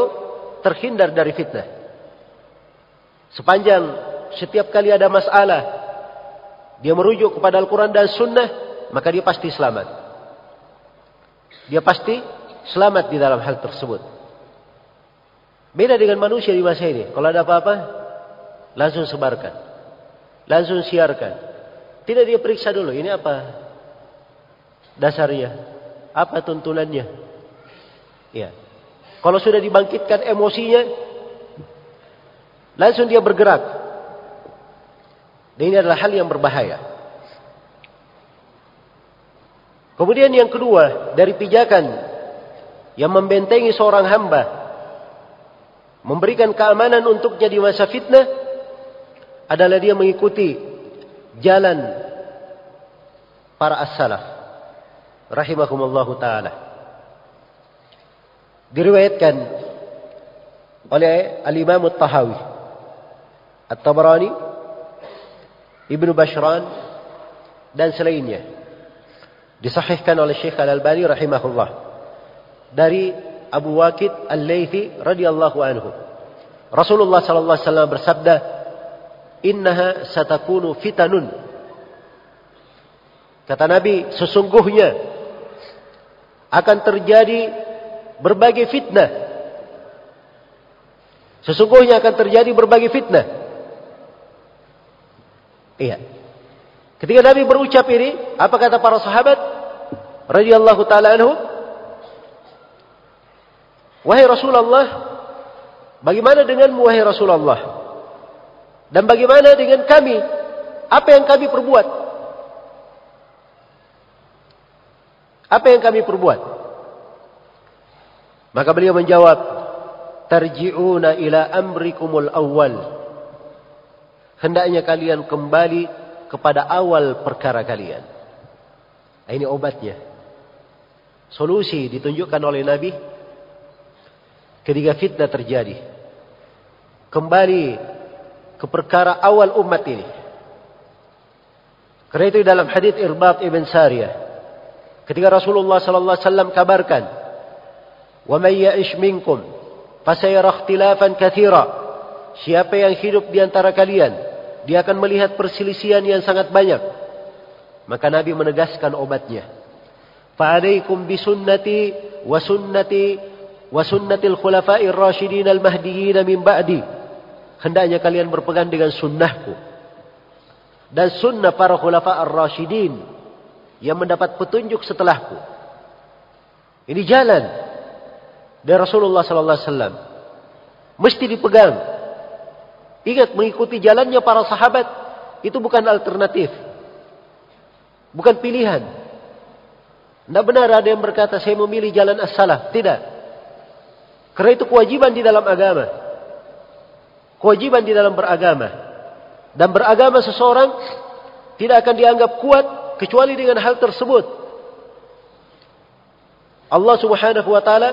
terhindar dari fitnah. Sepanjang setiap kali ada masalah, dia merujuk kepada Al-Quran dan Sunnah, maka dia pasti selamat. Dia pasti selamat di dalam hal tersebut. Beda dengan manusia di masa ini. Kalau ada apa-apa, langsung sebarkan. Langsung siarkan. Tidak dia periksa dulu, ini apa dasarnya? Apa tuntunannya? Ya. Kalau sudah dibangkitkan emosinya, langsung dia bergerak. Dan ini adalah hal yang berbahaya. Kemudian yang kedua, dari pijakan yang membentengi seorang hamba, memberikan keamanan untuknya di masa fitnah, adalah dia mengikuti jalan para as-salaf rahimahumullahu ta'ala. Diriwayatkan oleh Al-Imam At-Tahawi, At-Tabarani, Ibnu Bashran dan selainnya. Disahihkan oleh Syekh Al-Albani rahimahullah dari Abu Waqid Al-Laitsi radhiyallahu anhu. Rasulullah sallallahu alaihi wasallam bersabda, "Innaha satakunu fitanun." Kata Nabi, sesungguhnya akan terjadi berbagai fitnah. Sesungguhnya akan terjadi berbagai fitnah. Iya. Ketika Nabi berucap ini, apa kata para sahabat radhiyallahu taala anhum? Wahai Rasulullah, bagaimana denganmu wahai Rasulullah? Dan bagaimana dengan kami? Apa yang kami perbuat? Apa yang kami perbuat? Maka beliau menjawab, tarji'una ila amrikumul awal. Hendaknya kalian kembali kepada awal perkara kalian. Ini obatnya. Solusi ditunjukkan oleh Nabi ketika fitnah terjadi. Kembali ke perkara awal umat ini. Karena itu dalam hadits Irbad ibn Sariyah, ketika Rasulullah sallallahu alaihi wasallam kabarkan, "Wa may ya'ish minkum fasayara ikhtilafan katsira." Siapa yang hidup di antara kalian, dia akan melihat perselisihan yang sangat banyak. Maka Nabi menegaskan obatnya. Fa'alaikum bisunnati wa sunnati wa sunnatil khulafa'ir rasyidin al-mahdiyyin min ba'di. Hendaknya kalian berpegang dengan sunnahku dan sunnah para khulafa'ir rasyidin yang mendapat petunjuk setelahku. Ini jalan dari Rasulullah sallallahu alaihi wasallam, mesti dipegang. Ingat, mengikuti jalannya para sahabat itu bukan alternatif, bukan pilihan. Tidak benar ada yang berkata saya memilih jalan as-salaf. Tidak, karena itu kewajiban di dalam agama, kewajiban di dalam beragama. Dan beragama seseorang tidak akan dianggap kuat kecuali dengan hal tersebut. Allah Subhanahu wa taala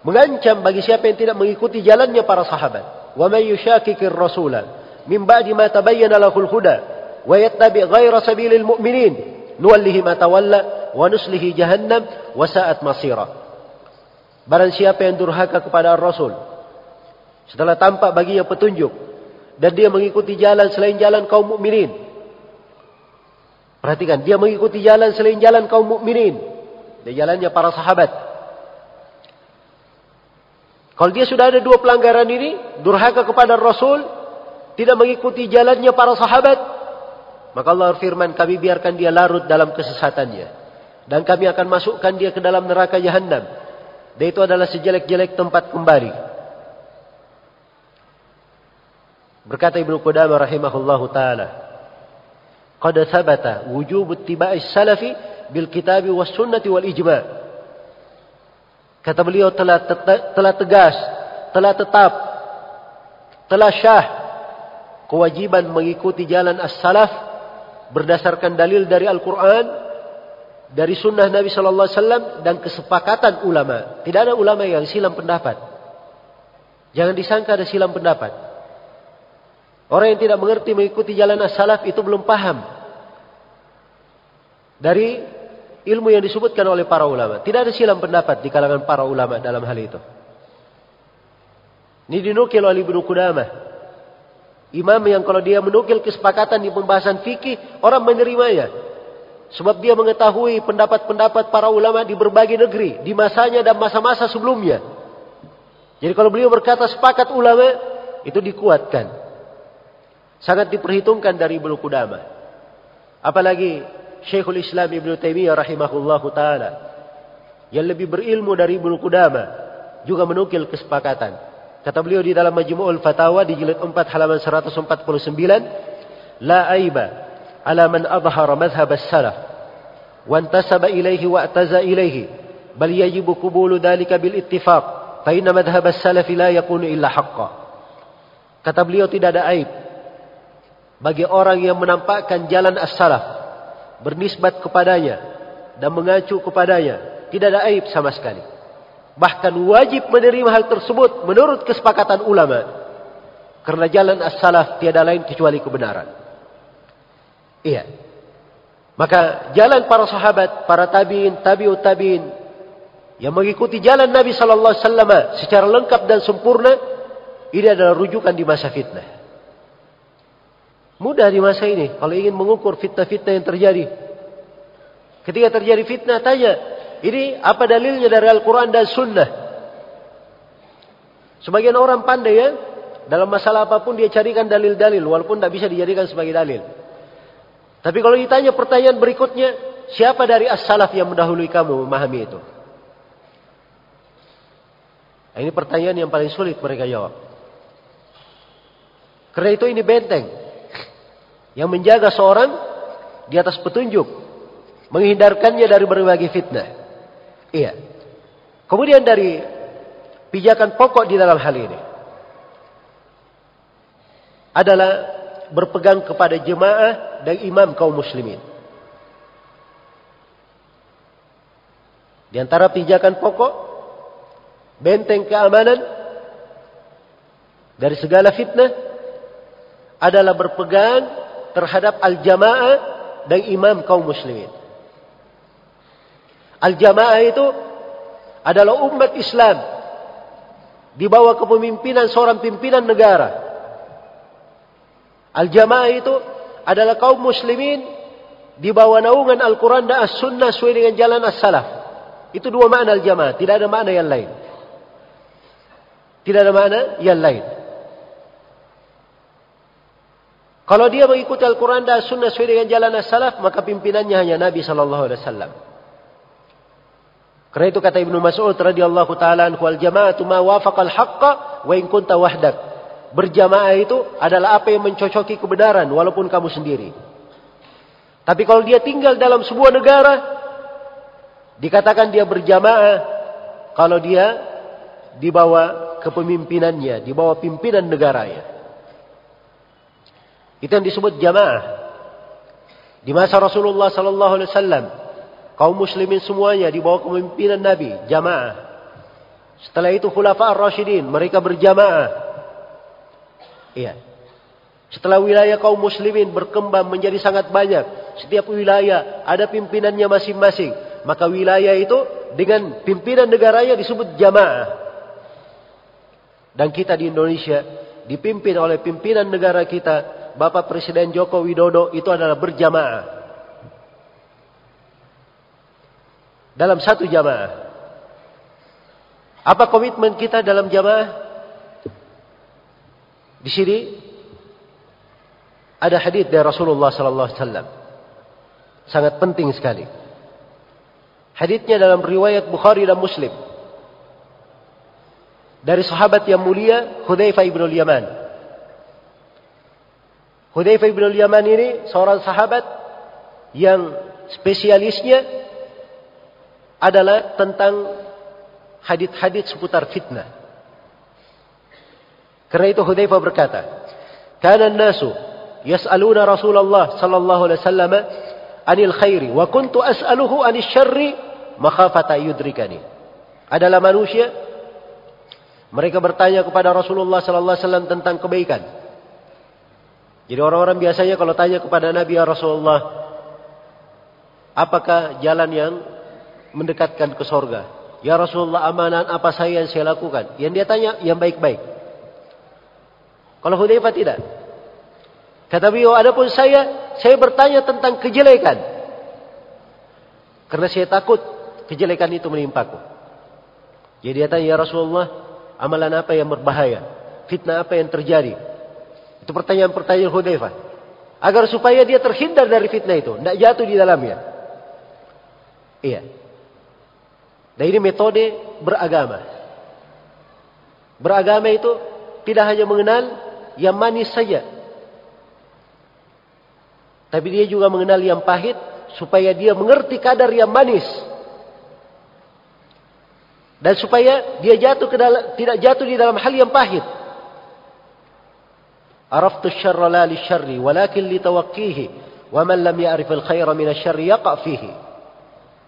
mengancam bagi siapa yang tidak mengikuti jalannya para sahabat. Wa may yushakikir rasula min ba'di ma tabayyana lahul huda wa yattabi' ghayra sabilil mu'minin nuwallihi ma tawalla wa nuslihi jahannam wa sa'at masira. Barang siapa yang durhaka kepada Rasul setelah tampak baginya petunjuk dan dia mengikuti jalan selain jalan kaum mukminin. Perhatikan, dia mengikuti jalan selain jalan kaum mukminin, dan jalannya para sahabat. Kalau dia sudah ada dua pelanggaran ini, durhaka kepada Rasul, tidak mengikuti jalannya para sahabat, maka Allah firman, kami biarkan dia larut dalam kesesatannya. Dan kami akan masukkan dia ke dalam neraka Jahannam. Dan itu adalah sejelek-jelek tempat kembali. Berkata Ibnu Qudamah rahimahullahu ta'ala, qad thabata wujub ittiba'i salafi bil kitabi was sunnati wal ijma'. Kata beliau telah tegas, telah tetap, telah syah kewajiban mengikuti jalan as-salaf berdasarkan dalil dari Al-Quran, dari sunnah Nabi Sallallahu Alaihi Wasallam dan kesepakatan ulama. Tidak ada ulama yang silam pendapat. Jangan disangka ada silam pendapat. Orang yang tidak mengerti mengikuti jalan as-salaf itu belum paham dari ilmu yang disebutkan oleh para ulama. Tidak ada silang pendapat di kalangan para ulama dalam hal itu. Ini dinukil oleh Ibnu Qudamah Imam yang kalau dia menukil kesepakatan di pembahasan fikih, orang menerimanya. Sebab dia mengetahui pendapat-pendapat para ulama di berbagai negeri, di masanya dan masa-masa sebelumnya. Jadi kalau beliau berkata sepakat ulama, itu dikuatkan. Sangat diperhitungkan dari Ibnu Qudamah. Apalagi Syekhul Islam Ibnu Taimiyah rahimahullahu ta'ala, yang lebih berilmu dari Ibnu Qudamah, juga menukil kesepakatan. Kata beliau di dalam Majmu'ul Fatawa di jilid 4 halaman 149, la aiba ala man adhara madhhab as-salaf wa intasaba ilaihi wa ataza ilaihi bal yajibu qubulu dhalika bil ittifaq fa inna madhhab as-salaf la yakunu illa haqqan. Kata beliau tidak ada aib bagi orang yang menampakkan jalan as-salaf, bernisbat kepadanya dan mengacu kepadanya, tidak ada aib sama sekali. Bahkan wajib menerima hal tersebut menurut kesepakatan ulama. Karena jalan as-salaf tiada lain kecuali kebenaran. Iya. Maka jalan para sahabat, para tabi'in, tabi'ut tabi'in yang mengikuti jalan Nabi sallallahu alaihi wasallam secara lengkap dan sempurna, ini adalah rujukan di masa fitnah. Mudah di masa ini kalau ingin mengukur fitnah-fitnah yang terjadi. Ketika terjadi fitnah, tanya, ini apa dalilnya dari Al-Quran dan Sunnah? Sebagian orang pandai ya. Dalam masalah apapun dia carikan dalil-dalil. Walaupun tidak bisa dijadikan sebagai dalil. Tapi kalau ditanya pertanyaan berikutnya. Siapa dari as-salaf yang mendahului kamu memahami itu? Nah, ini pertanyaan yang paling sulit mereka jawab. Karena itu ini benteng. Yang menjaga seorang di atas petunjuk. Menghindarkannya dari berbagai fitnah. Iya. Kemudian dari pijakan pokok di dalam hal ini adalah berpegang kepada jemaah dan imam kaum muslimin. Di antara pijakan pokok, benteng keamanan dari segala fitnah adalah berpegang terhadap al-jamaah dan imam kaum muslimin. Al-Jamaah itu adalah umat Islam di bawah kepemimpinan seorang pimpinan negara. Al-Jamaah itu adalah kaum muslimin di bawah naungan Al-Quran dan As-Sunnah sesuai dengan jalan As-Salaf. Itu dua makna Al-Jamaah, tidak ada makna yang lain. Tidak ada makna yang lain. Kalau dia mengikuti Al-Quran dan As-Sunnah sesuai dengan jalan As-Salaf, maka pimpinannya hanya Nabi sallallahu alaihi wasallam. Karena itu kata Ibnu Mas'ud radhiyallahu taala anhu, al-jama'atu ma wafaqal haqqa wa in kunta wahdak. Berjamaah itu adalah apa yang mencocoki kebenaran walaupun kamu sendiri. Tapi kalau dia tinggal dalam sebuah negara, dikatakan dia berjamaah kalau dia di bawah kepemimpinannya, di bawah pimpinan negaranya. Itu yang disebut jamaah. Di masa Rasulullah sallallahu alaihi wasallam, kaum muslimin semuanya di bawah kepemimpinan Nabi, jamaah. Setelah itu khulafa ar-rasyidin, mereka berjamaah. Iya. Setelah wilayah kaum muslimin berkembang menjadi sangat banyak, setiap wilayah ada pimpinannya masing-masing, maka wilayah itu dengan pimpinan negaranya disebut jamaah. Dan kita di Indonesia dipimpin oleh pimpinan negara kita, Bapak Presiden Joko Widodo, itu adalah berjamaah. Dalam satu jamaah. Apa komitmen kita dalam jamaah? Di sini ada hadis dari Rasulullah sallallahu alaihi wasallam. Sangat penting sekali. Hadisnya dalam riwayat Bukhari dan Muslim. Dari sahabat yang mulia Hudzaifah bin Yaman. Hudzaifah bin Yaman ini seorang sahabat yang spesialisnya adalah tentang hadits-hadits seputar fitnah. Karena itu Hudzaifah berkata, "Kana an-nasu yas'aluna Rasulullah sallallahu alaihi wasallam 'anil khairi wa kuntu as'aluhu 'anil syarri makhafata yudrikani." Adalah manusia, mereka bertanya kepada Rasulullah sallallahu alaihi wasallam tentang kebaikan. Jadi orang-orang biasanya kalau tanya kepada Nabi, "Ya Rasulullah, apakah jalan yang mendekatkan ke sorga? Ya Rasulullah, amanan apa saya yang saya lakukan?" Yang dia tanya yang baik-baik. Kalau Hudzaifah tidak. Kata beliau, adapun saya bertanya tentang kejelekan. Karena saya takut kejelekan itu menimpaku. Jadi dia tanya, ya Rasulullah, amalan apa yang berbahaya? Fitnah apa yang terjadi? Itu pertanyaan-pertanyaan Hudzaifah. Agar supaya dia terhindar dari fitnah itu. Tidak jatuh di dalamnya. Iya. Dan ini metode beragama. Beragama itu tidak hanya mengenal yang manis saja. Tapi dia juga mengenal yang pahit supaya dia mengerti kadar yang manis. Dan supaya dia tidak jatuh di dalam hal yang pahit. Araftu syarra la li syarri walakin li tawaqqihi wa man lam ya'rif al khaira min asy-syarri yaqa fihi.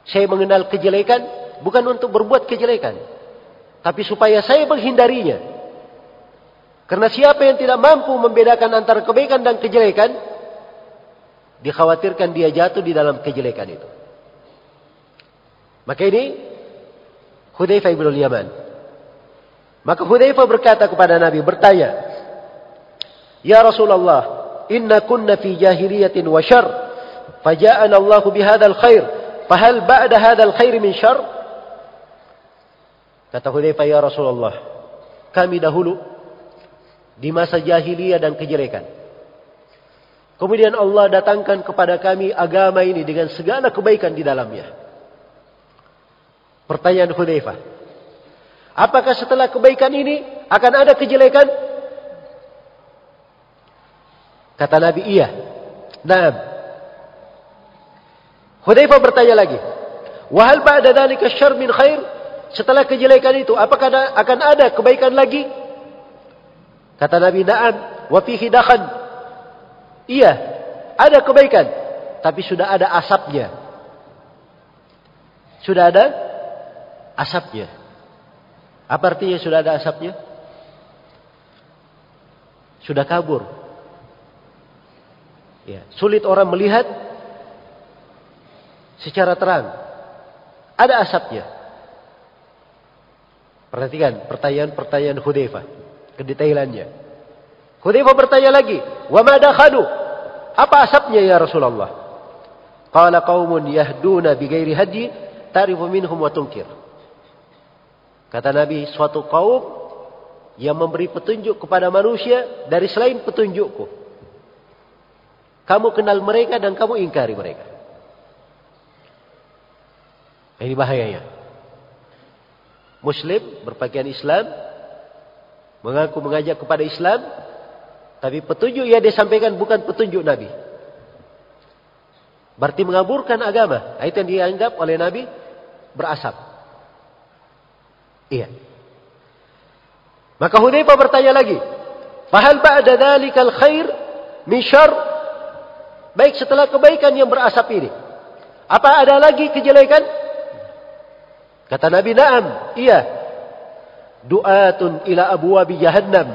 Saya mengenal kejelekan bukan untuk berbuat kejelekan, tapi supaya saya menghindarinya. Karena siapa yang tidak mampu membedakan antara kebaikan dan kejelekan, dikhawatirkan dia jatuh di dalam kejelekan itu. Maka ini Hudzaifah bin Yaman. Maka Hudzaifah berkata kepada Nabi, bertanya, "Ya Rasulullah, inna kunna fi jahiliyatin wa syarr, faja'ana Allah bihadzal khair, fahal ba'da hadzal khair min syarr?" Kata Hudzaifah, "Ya Rasulullah, kami dahulu di masa jahiliyah dan kejelekan. Kemudian Allah datangkan kepada kami agama ini dengan segala kebaikan di dalamnya." Pertanyaan Hudzaifah, apakah setelah kebaikan ini akan ada kejelekan? Kata Nabi, iya. Naam. Hudzaifah bertanya lagi, "Wa hal ba'da dzalika syarr min khair?" Setelah kejelekan itu, apakah akan ada kebaikan lagi? Kata Nabi, naam. Wa fihi dakhan. Iya, ada kebaikan, tapi sudah ada asapnya. Sudah ada asapnya. Apa artinya sudah ada asapnya? Sudah kabur. Ya, sulit orang melihat secara terang. Ada asapnya. Perhatikan pertanyaan Hudzaifah, kedetailannya. Hudzaifah bertanya lagi, "Wa ma dakhalu?" Apa asapnya ya Rasulullah? Qala qaumun yahduna bighairi hadyi ta'rifu minhum wa tunkir. Kata Nabi, suatu kaum yang memberi petunjuk kepada manusia dari selain petunjukku. Kamu kenal mereka dan kamu ingkari mereka. Ini bahayanya. Muslim berpakaian Islam mengaku mengajak kepada Islam, tapi petunjuk yang disampaikan bukan petunjuk Nabi. Berarti mengaburkan agama. Itu yang dianggap oleh Nabi berasap. Iya. Maka Hudzaifah bertanya lagi, "Fahal ba'da dzalikal khair min syarr?" Baik, setelah kebaikan yang berasap ini, apa ada lagi kejelekan? Kata Nabi, "Na'am." Iya. "Du'atun ila abwabi jahannam.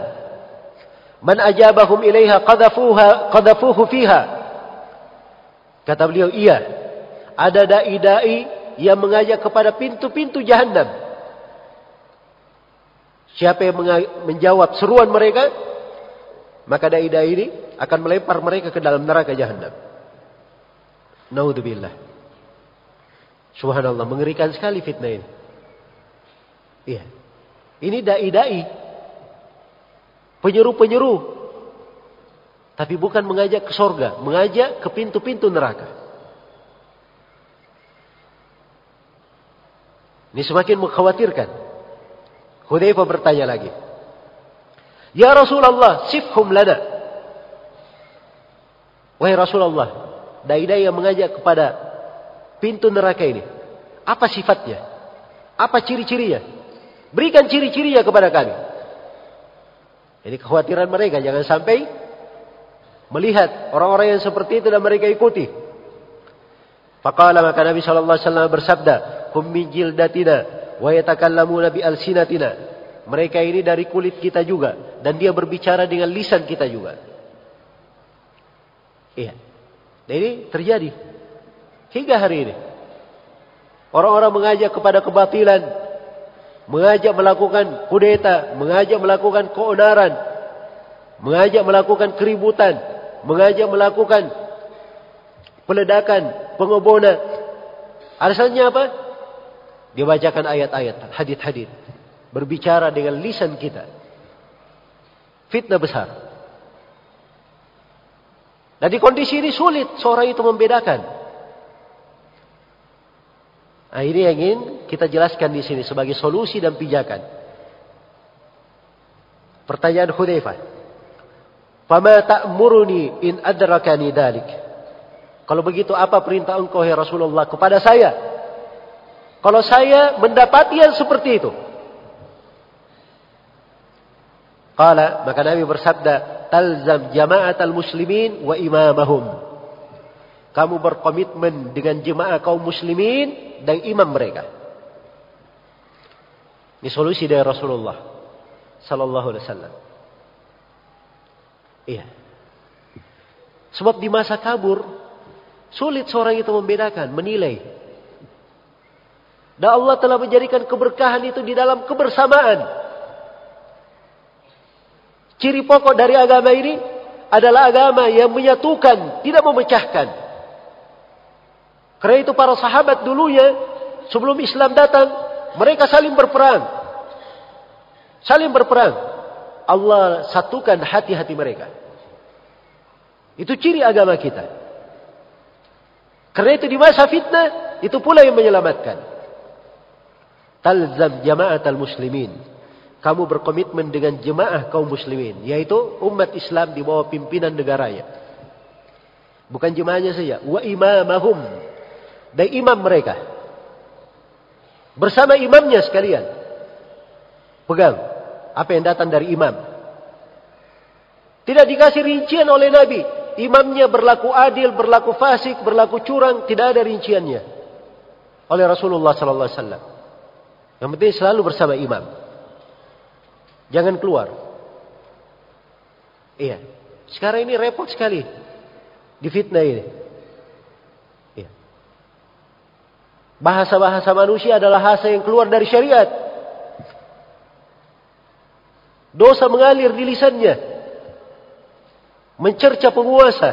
Man ajabahum ilaiha qadhafuhu fiha." Kata beliau, iya. Ada da'i-da'i yang mengajak kepada pintu-pintu jahannam. Siapa yang menjawab seruan mereka, maka da'i-da'i ini akan melempar mereka ke dalam neraka jahannam. Naudzubillah. Subhanallah, mengerikan sekali fitnah ini. Iya. Ini da'i-da'i, penyeru-penyeru, tapi bukan mengajak ke sorga, mengajak ke pintu-pintu neraka. Ini semakin mengkhawatirkan. Hudzaifah bertanya lagi, "Ya Rasulullah, sifhum lana." Wahai Rasulullah, dai-dai yang mengajak kepada pintu neraka ini, apa sifatnya? Apa ciri-cirinya? Berikan ciri-cirinya kepada kami. Jadi kekhawatiran mereka jangan sampai melihat orang-orang yang seperti itu dan mereka ikuti. Faqala, maka Nabi sallallahu alaihi wasallam bersabda, "Hum min jildatina wa yatakallamuna bi alsinatina." Mereka ini dari kulit kita juga dan dia berbicara dengan lisan kita juga. Iya. Dan ini terjadi hingga hari ini. Orang-orang mengajak kepada kebatilan, mengajak melakukan kudeta, mengajak melakukan keonaran, mengajak melakukan keributan, mengajak melakukan peledakan, pengobona. Alasannya apa? Dia bacakan ayat-ayat, hadith-hadith. Berbicara dengan lisan kita. Fitnah besar. Dan di kondisi ini sulit seorang itu membedakan. Nah, ini yang ingin kita jelaskan di sini sebagai solusi dan pijakan. Pertanyaan Hudzaifah. Fama ta'muruni in adrakani dalik. Kalau begitu apa perintah engkau ya Rasulullah kepada saya? Kalau saya mendapati yang seperti itu. Qala, maka Nabi bersabda, "Talzam jama'atal muslimin wa imamahum." Kamu berkomitmen dengan jemaah kaum muslimin dan imam mereka. Ini solusi dari Rasulullah sallallahu alaihi wasallam. Iya. Sebab di masa kabur sulit seorang itu membedakan, menilai. Dan Allah telah menjadikan keberkahan itu di dalam kebersamaan. Ciri pokok dari agama ini adalah agama yang menyatukan, tidak memecahkan. Karena itu para sahabat dulunya sebelum Islam datang, mereka saling berperang. Saling berperang. Allah satukan hati-hati mereka. Itu ciri agama kita. Karena itu di masa fitnah, itu pula yang menyelamatkan. Talzam jama'atal muslimin. Kamu berkomitmen dengan jemaah kaum muslimin, yaitu umat Islam di bawah pimpinan negaranya. Bukan jemaahnya saja, wa imamahum. Dan imam mereka. Bersama imamnya sekalian. Pegang apa yang datang dari imam. Tidak dikasih rincian oleh Nabi. Imamnya berlaku adil, berlaku fasik, berlaku curang. Tidak ada rinciannya. Oleh Rasulullah sallallahu alaihi wasallam. Yang penting selalu bersama imam. Jangan keluar. Iya. Sekarang ini repot sekali. Difitnah ini. Bahasa-bahasa manusia adalah bahasa yang keluar dari syariat. Dosa mengalir di lisannya. Mencerca penguasa.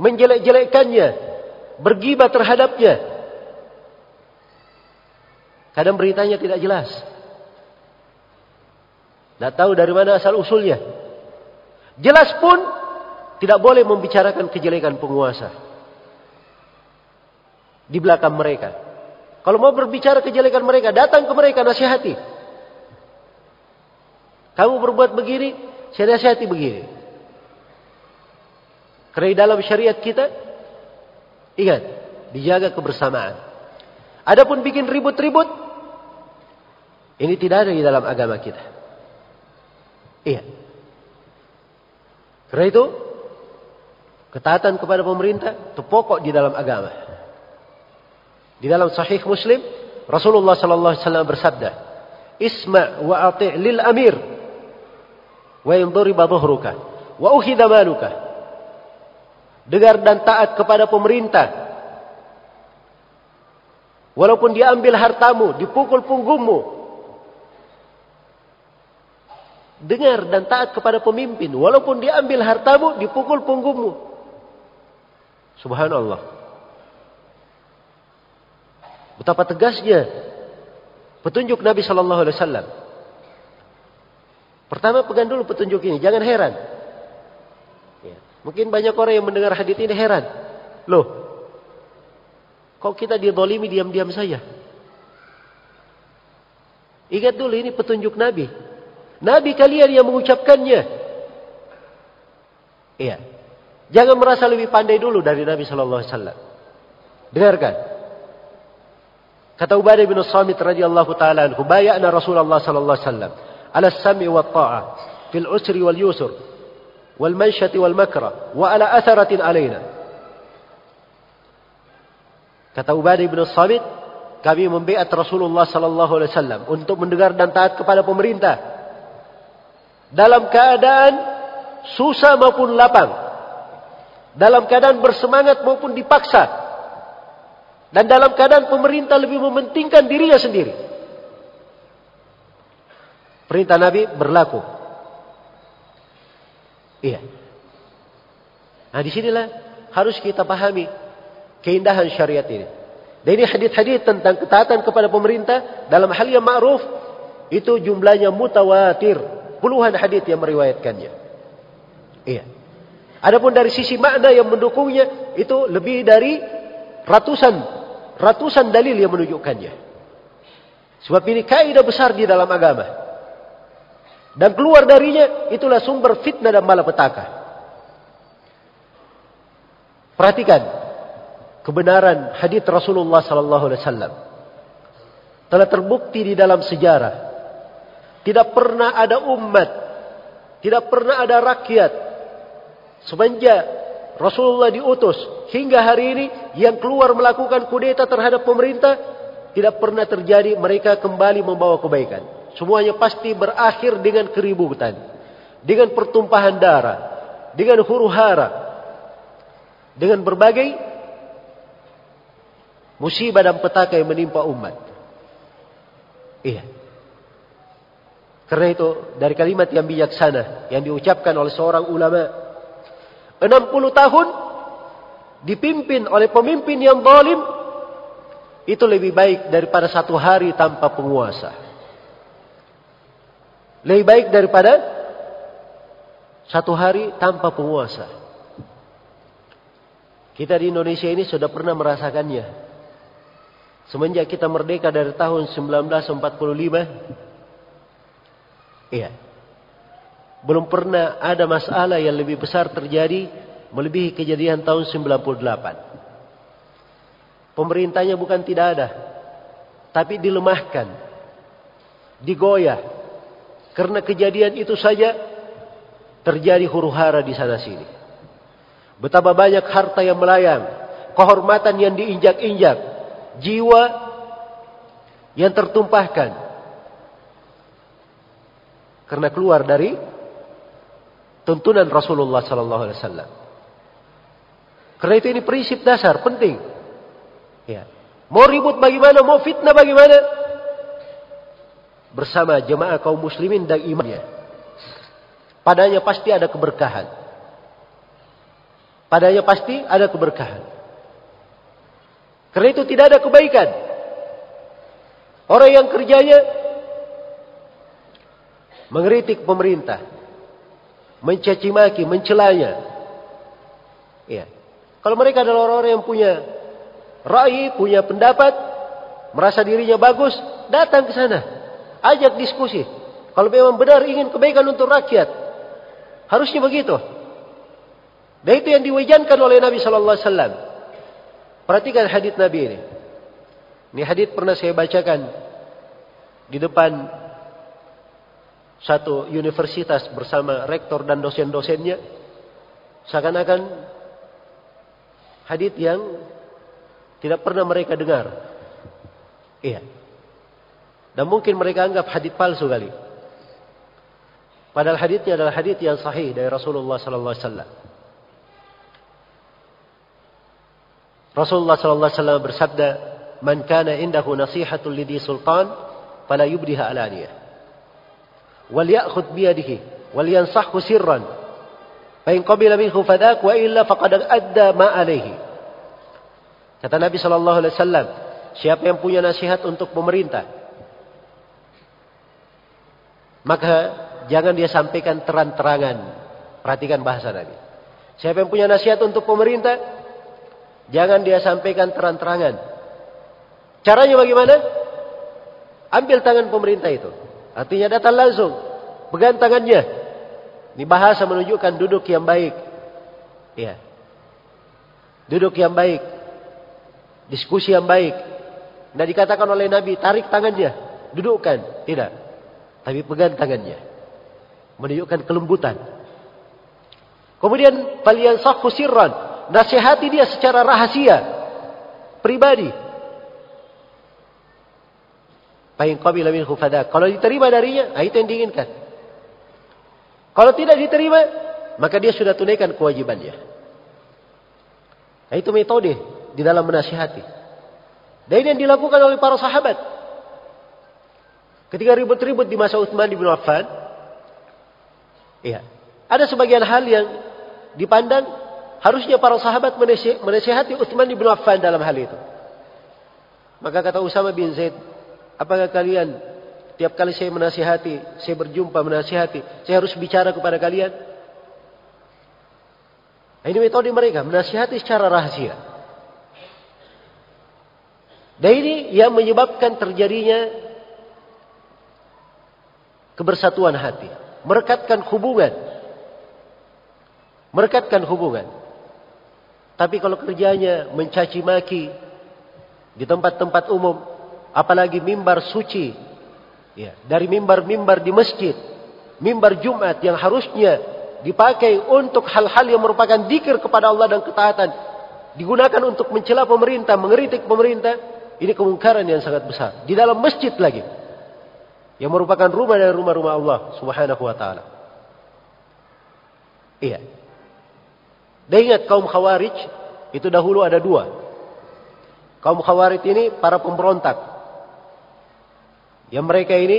Menjelek-jelekkannya. Bergibah terhadapnya. Kadang beritanya tidak jelas. Tidak tahu dari mana asal usulnya. Jelas pun tidak boleh membicarakan kejelekan penguasa. Di belakang mereka. Kalau mau berbicara kejelekan mereka, datang ke mereka, nasihati. Kamu berbuat begini, saya nasihati begini. Karena dalam syariat kita, ingat, dijaga kebersamaan. Adapun bikin ribut-ribut, ini tidak ada di dalam agama kita. Iya. Karena itu, ketaatan kepada pemerintah itu pokok di dalam agama. Di dalam Sahih Muslim, Rasulullah sallallahu alaihi wasallam bersabda, "Isma' wa ati' lil amir wa in duriba dhuhruka wa ukhidha maluka." Dengar dan taat kepada pemerintah. Walaupun diambil hartamu, dipukul punggungmu. Dengar dan taat kepada pemimpin, walaupun diambil hartamu, dipukul punggungmu. Subhanallah. Betapa tegasnya petunjuk Nabi sallallahu alaihi wasallam. Pertama pegang dulu petunjuk ini, jangan heran. Ya. Mungkin banyak orang yang mendengar hadits ini heran. Loh, kok kita dizalimi diam-diam saja? Ingat dulu ini petunjuk Nabi. Nabi kalian yang mengucapkannya. Iya. Jangan merasa lebih pandai dulu dari Nabi sallallahu alaihi wasallam. Dengarkan. Kata Ubadah bin Samit radhiyallahu taala anhu, "Bay'ana Rasulullah sallallahu alaihi wasallam ala as-sam'i wat ta'ah fil usri wal yusr wal manshati wal makra wa ala atharatin alaina." Kata Ubadah bin Samit, kami membaiat Rasulullah sallallahu alaihi wasallam untuk mendengar dan taat kepada pemerintah dalam keadaan susah maupun lapang, dalam keadaan bersemangat maupun dipaksa. Dan dalam keadaan pemerintah lebih mementingkan dirinya sendiri. Perintah Nabi berlaku. Iya. Nah, disinilah harus kita pahami keindahan syariat ini. Dan ini hadits-hadits tentang ketaatan kepada pemerintah dalam hal yang ma'ruf itu jumlahnya mutawatir, puluhan hadits yang meriwayatkannya. Iya. Adapun dari sisi makna yang mendukungnya itu lebih dari ratusan dalil yang menunjukkannya. Sebab ini kaidah besar di dalam agama. Dan keluar darinya itulah sumber fitnah dan malapetaka. Perhatikan kebenaran hadits Rasulullah sallallahu alaihi wasallam. Telah terbukti di dalam sejarah. Tidak pernah ada umat, tidak pernah ada rakyat semenjak Rasulullah diutus hingga hari ini yang keluar melakukan kudeta terhadap pemerintah, tidak pernah terjadi mereka kembali membawa kebaikan. Semuanya pasti berakhir dengan keributan, dengan pertumpahan darah, dengan huru-hara, dengan berbagai musibah dan petaka yang menimpa umat. Iya. Karena itu dari kalimat yang bijaksana yang diucapkan oleh seorang ulama, 60 tahun dipimpin oleh pemimpin yang zalim itu lebih baik daripada satu hari tanpa penguasa. Lebih baik daripada satu hari tanpa penguasa. Kita di Indonesia ini sudah pernah merasakannya. Semenjak kita merdeka dari tahun 1945. Iya. Belum pernah ada masalah yang lebih besar terjadi melebihi kejadian tahun 98. Pemerintahnya bukan tidak ada. Tapi dilemahkan. Digoyah. Karena kejadian itu saja terjadi huru-hara di sana-sini. Betapa banyak harta yang melayang, kehormatan yang diinjak-injak, jiwa yang tertumpahkan. Karena keluar dari tuntunan Rasulullah sallallahu alaihi wasallam. Karena itu ini prinsip dasar penting. Ya. Mau ribut bagaimana, mau fitnah bagaimana? Bersama jemaah kaum muslimin dan imannya. Padanya pasti ada keberkahan. Padanya pasti ada keberkahan. Karena itu tidak ada kebaikan. Orang yang kerjanya mengkritik pemerintah, mencaci maki, mencelanya. Ya. Kalau mereka adalah orang-orang yang punya rai, punya pendapat, merasa dirinya bagus, datang ke sana. Ajak diskusi. Kalau memang benar ingin kebaikan untuk rakyat, harusnya begitu. Dan itu yang diwejankan oleh Nabi sallallahu alaihi wasallam. Perhatikan hadits Nabi ini. Ini hadits pernah saya bacakan di depan satu universitas bersama rektor dan dosen-dosennya. Seakan-akan hadits yang tidak pernah mereka dengar. Iya. Dan mungkin mereka anggap hadits palsu kali. Padahal haditsnya adalah hadits yang sahih dari Rasulullah sallallahu alaihi wasallam. Rasulullah sallallahu alaihi wasallam bersabda, "Man kana indahu nasihatun lidhi sultan, fala yubdiha alaniyah. Wal ya'khudh bi yadihi, wal yansahu sirran. Fa in qabila minhu fadak wa illa faqad adda ma alayhi." Kata Nabi sallallahu alaihi wasallam, siapa yang punya nasihat untuk pemerintah, maka jangan dia sampaikan terang-terangan. Perhatikan bahasa Nabi. Siapa yang punya nasihat untuk pemerintah, jangan dia sampaikan terang-terangan. Caranya bagaimana? Ambil tangan pemerintah itu. Artinya datang langsung. Pegang tangannya. Ini bahasa menunjukkan duduk yang baik. Ya. Duduk yang baik. Diskusi yang baik. Nah dikatakan oleh Nabi, tarik tangannya. Dudukkan. Tidak. Tapi pegang tangannya. Menunjukkan kelembutan. Kemudian, falyansafhu sirran. Nasihati dia secara rahasia. Pribadi. Fa'in qabila minhu fadak. Kalau diterima darinya, nah itu yang diinginkan. Kalau tidak diterima, maka dia sudah tunaikan kewajibannya. Nah itu metode di dalam menasihati. Dan ini yang dilakukan oleh para sahabat. Ketika ribut-ribut di masa Utsman bin Affan, ya, ada sebagian hal yang dipandang Harusnya para sahabat menasihati Utsman bin Affan dalam hal itu. Maka kata Usama bin Zaid, apakah kalian tiap kali saya menasihati, saya berjumpa menasihati, saya harus bicara kepada kalian? Ini metode mereka, menasihati secara rahasia. Dan ini yang menyebabkan terjadinya kebersatuan hati, merekatkan hubungan. Tapi kalau kerjanya mencaci maki di tempat-tempat umum, apalagi mimbar suci, ya, dari mimbar-mimbar di masjid, mimbar Jumat yang harusnya dipakai untuk hal-hal yang merupakan zikir kepada Allah dan ketaatan, digunakan untuk mencela pemerintah, mengeritik pemerintah, ini kemungkaran yang sangat besar. Di dalam masjid lagi, yang merupakan rumah dari rumah-rumah Allah Subhanahu wa ta'ala. Iya. Dan ingat, kaum Khawarij itu dahulu ada dua. Kaum Khawarij ini para pemberontak. Yang mereka ini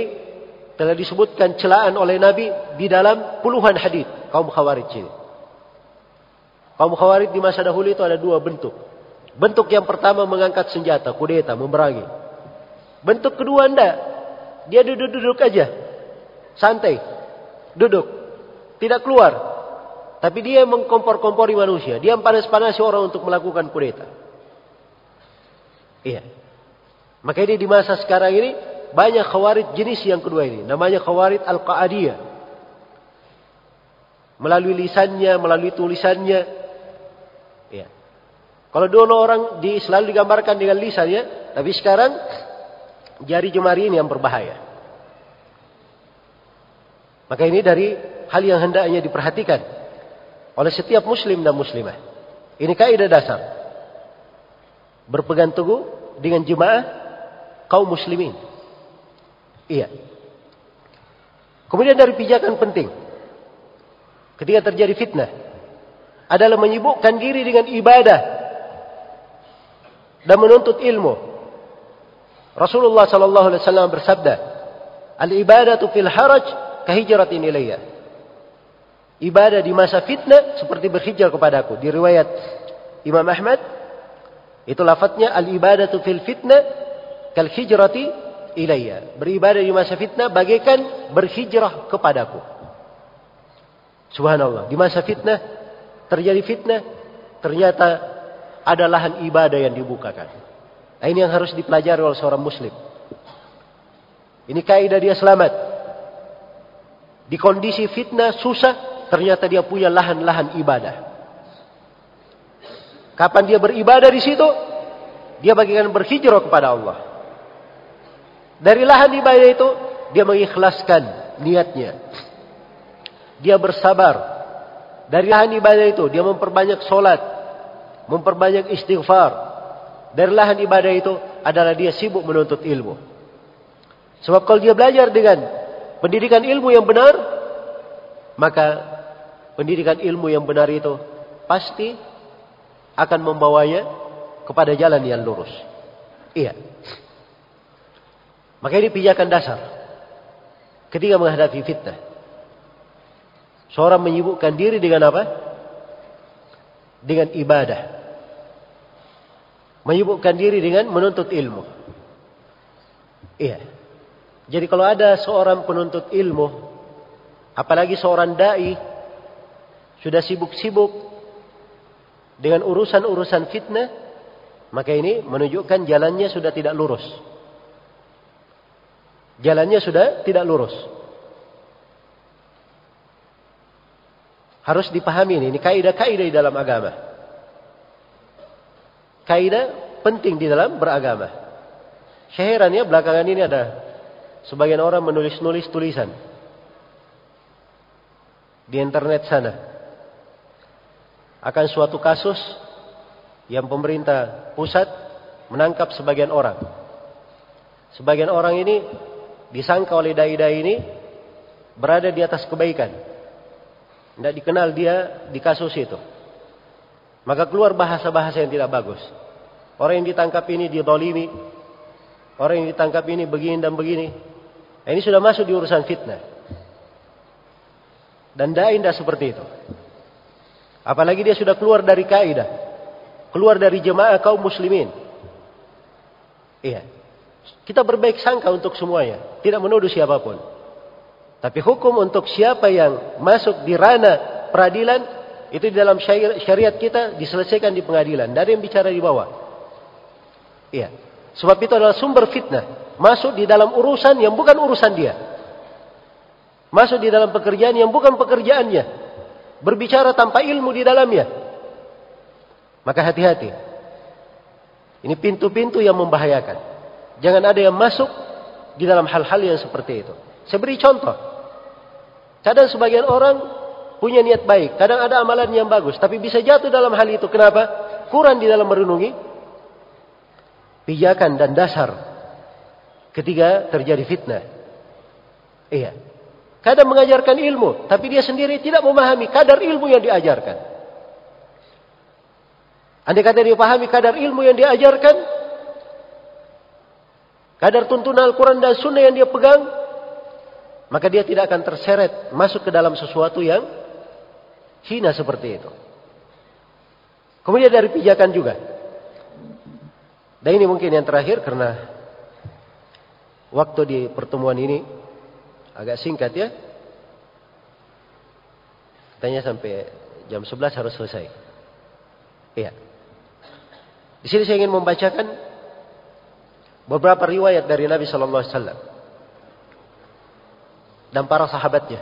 telah disebutkan celaan oleh Nabi di dalam puluhan hadis. Kaum Khawarij ini. Kaum Khawarij di masa dahulu itu ada dua bentuk. Bentuk yang pertama mengangkat senjata, kudeta, memerangi. Bentuk kedua enggak. Dia duduk-duduk aja. Santai. Duduk. Tidak keluar. Tapi dia mengkompor-kompori manusia. Dia panas-panasi orang untuk melakukan kudeta. Iya. Makanya di masa sekarang ini banyak Khawarij jenis yang kedua ini. Namanya Khawarij Al-Qa'adiyah. Melalui lisannya, melalui tulisannya. Iya. Kalau dulu orang selalu digambarkan dengan lisannya. Tapi sekarang jari jemari ini yang berbahaya. Maka ini dari hal yang hendaknya diperhatikan oleh setiap muslim dan muslimah. Ini kaidah dasar. Berpegang teguh dengan jemaah kaum muslimin. Iya. Kemudian dari pijakan penting. Ketika terjadi fitnah. Adalah menyibukkan diri dengan ibadah. Dan menuntut ilmu. Rasulullah SAW bersabda. Al-ibadatu fil haraj kahijratin ilayya. Ibadah di masa fitnah seperti berhijrah kepada aku. Di riwayat Imam Ahmad. Itu lafadznya al-ibadatu fil fitnah kal hijrati ilayya. Beribadah di masa fitnah bagaikan berhijrah kepadaku. Subhanallah. Di masa fitnah terjadi fitnah, ternyata ada lahan ibadah yang dibukakan. Nah, ini yang harus dipelajari oleh seorang muslim. Ini kaidah dia selamat. Di kondisi fitnah susah, ternyata dia punya lahan-lahan ibadah. Kapan dia beribadah di situ? Dia bagikan berhijrah kepada Allah. Dari lahan ibadah itu, dia mengikhlaskan niatnya. Dia bersabar. Dari lahan ibadah itu, dia memperbanyak sholat. Memperbanyak istighfar. Dari lahan ibadah itu adalah dia sibuk menuntut ilmu. Sebab kalau dia belajar dengan pendidikan ilmu yang benar, maka pendidikan ilmu yang benar itu pasti akan membawanya kepada jalan yang lurus. Iya. Maka ini pijakan dasar. Ketika menghadapi fitnah. Seorang menyibukkan diri dengan apa? Dengan ibadah. Menyibukkan diri dengan menuntut ilmu. Iya. Jadi kalau ada seorang penuntut ilmu, apalagi seorang dai, sudah sibuk-sibuk dengan urusan-urusan fitnah, maka ini menunjukkan jalannya sudah tidak lurus. Jalannya sudah tidak lurus. Harus dipahami ini kaidah-kaidah di dalam agama. Kaidah penting di dalam beragama. Syairannya belakangan ini ada sebagian orang menulis-nulis tulisan di internet sana. Akan suatu kasus yang pemerintah pusat menangkap sebagian orang. Sebagian orang ini disangka oleh dai-dai ini berada di atas kebaikan. Tidak dikenal dia di kasus itu. Maka keluar bahasa-bahasa yang tidak bagus. Orang yang ditangkap ini didolimi. Orang yang ditangkap ini begini dan begini. Ini sudah masuk di urusan fitnah. Dan dai tidak seperti itu. Apalagi dia sudah keluar dari kaidah, keluar dari jemaah kaum muslimin. Iya. Kita berbaik sangka untuk semuanya, tidak menuduh siapapun. Tapi hukum untuk siapa yang masuk di ranah peradilan itu di dalam syariat kita diselesaikan di pengadilan. Dari yang bicara di bawah. Iya. Sebab itu adalah sumber fitnah. Masuk di dalam urusan yang bukan urusan dia. Masuk di dalam pekerjaan yang bukan pekerjaannya. Berbicara tanpa ilmu di dalamnya. Maka hati-hati. Ini pintu-pintu yang membahayakan. Jangan ada yang masuk di dalam hal-hal yang seperti itu. Saya beri contoh. Kadang sebagian orang punya niat baik. Kadang ada amalan yang bagus. Tapi bisa jatuh dalam hal itu. Kenapa? Kurang di dalam merenungi pijakan dan dasar. Ketiga, terjadi fitnah. Iya. Kadang mengajarkan ilmu, tapi dia sendiri tidak memahami kadar ilmu yang diajarkan. Andai kata dia pahami kadar ilmu yang diajarkan, kadar tuntunan Al-Quran dan Sunnah yang dia pegang, maka dia tidak akan terseret masuk ke dalam sesuatu yang hina seperti itu. Kemudian dari pijakan juga. Dan ini mungkin yang terakhir karena waktu di pertemuan ini agak singkat ya. Katanya sampai jam 11 harus selesai. Iya. Di sini saya ingin membacakan beberapa riwayat dari Nabi sallallahu alaihi wasallam dan para sahabatnya.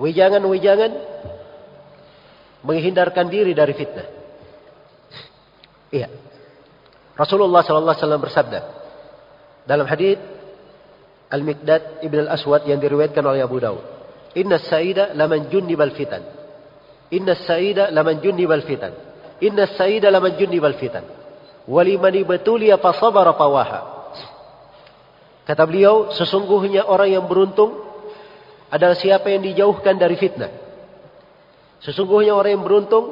Wijangan-wijangan menghindarkan diri dari fitnah. Iya. Rasulullah sallallahu alaihi wasallam bersabda dalam hadis Al-Miqdad Ibn Al-Aswad yang diriwayatkan oleh Abu Dawud. Inna as-sa'ida laman junnibal fitan. Inna as-sa'ida laman junnibal fitan. Inna as-sa'ida laman junnibal fitan. Walimani batuliya fasabara fawaha. Kata beliau, sesungguhnya orang yang beruntung adalah siapa yang dijauhkan dari fitnah. Sesungguhnya orang yang beruntung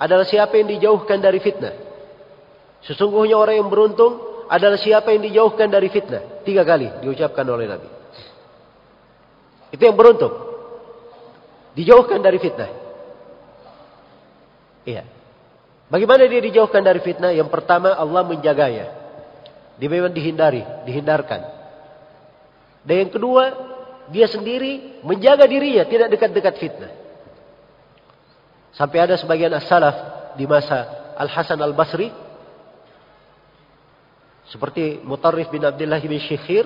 adalah siapa yang dijauhkan dari fitnah. Sesungguhnya orang yang beruntung adalah siapa yang dijauhkan dari fitnah. 3 kali diucapkan oleh Nabi. Itu yang beruntung. Dijauhkan dari fitnah. Iya. Bagaimana dia dijauhkan dari fitnah? Yang pertama, Allah menjaganya. Dia memang dihindari, dihindarkan. Dan yang kedua, dia sendiri menjaga dirinya, tidak dekat-dekat fitnah. Sampai ada sebagian as-salaf di masa Al-Hasan Al-Basri, seperti Mutarrif bin Abdullah bin Syikhir,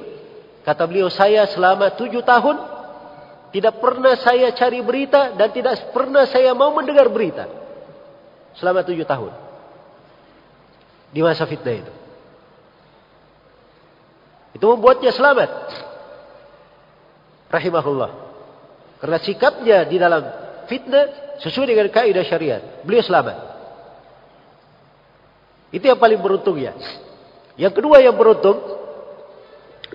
kata beliau, saya selama 7 tahun tidak pernah saya cari berita dan tidak pernah saya mau mendengar berita. Selama 7 tahun. Di masa fitnah itu. Itu membuatnya selamat. Rahimahullah. Karena sikapnya di dalam fitnah sesuai dengan kaidah syariat. Beliau selamat. Itu yang paling beruntung ya. Yang kedua yang beruntung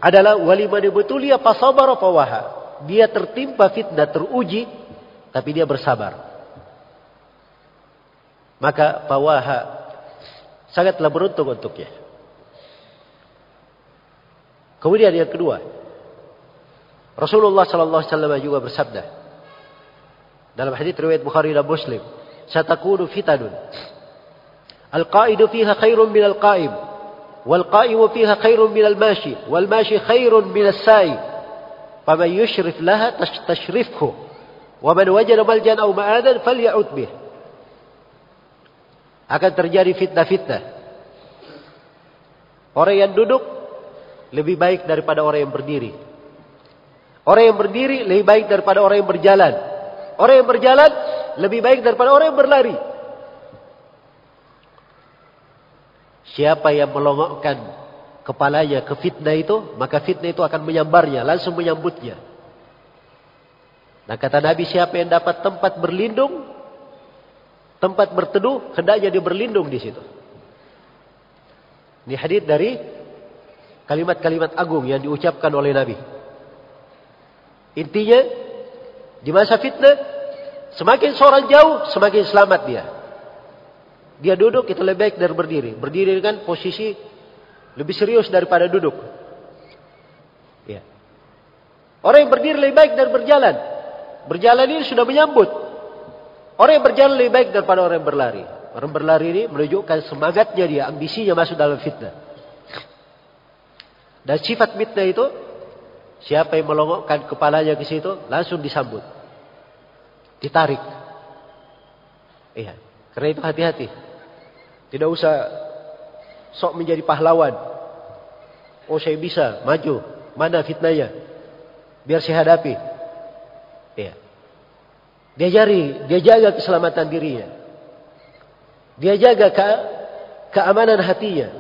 adalah walimani butulia fasabara fawaha. Dia tertimpa fitnah, teruji, tapi dia bersabar. Maka fawaha sangatlah beruntung untuknya. Kemudian yang kedua, Rasulullah sallallahu alaihi wasallam juga bersabda dalam hadis riwayat Bukhari dan Muslim, "Satakunu fitanun al-qa'idu fiha khairun minal qa'im." والقائم فيها خير من الماشي والماشي خير من السائي فمن يشرف لها تشرفه ومن وجد ملجا أو مآذا فليعد به. Akan terjadi fitnah-fitnah. Orang yang duduk lebih baik daripada orang yang berdiri. Orang yang berdiri lebih baik daripada orang yang berjalan. Orang yang berjalan lebih baik daripada orang yang berlari. Siapa yang melongokkan kepalanya ke fitnah itu, maka fitnah itu akan menyambarnya, langsung menyambutnya. Nah kata Nabi, siapa yang dapat tempat berlindung, tempat berteduh, hendaknya dia berlindung di situ. Ini hadis dari kalimat-kalimat agung yang diucapkan oleh Nabi. Intinya, di masa fitnah, semakin seorang jauh, semakin selamat dia. Dia duduk itu lebih baik dari berdiri. Berdiri kan posisi lebih serius daripada duduk. Ya. Orang yang berdiri lebih baik dari berjalan. Berjalan ini sudah menyambut. Orang yang berjalan lebih baik daripada orang yang berlari. Orang berlari ini menunjukkan semangatnya dia, ambisinya masuk dalam fitnah. Dan sifat fitnah itu, siapa yang melongokkan kepalanya ke situ, langsung disambut. Ditarik. Iya. Karena itu hati-hati. Tidak usah sok menjadi pahlawan. Oh saya bisa, maju. Mana fitnahnya? Biar saya hadapi. Iya. Dia jaga keselamatan dirinya. Dia jaga keamanan hatinya.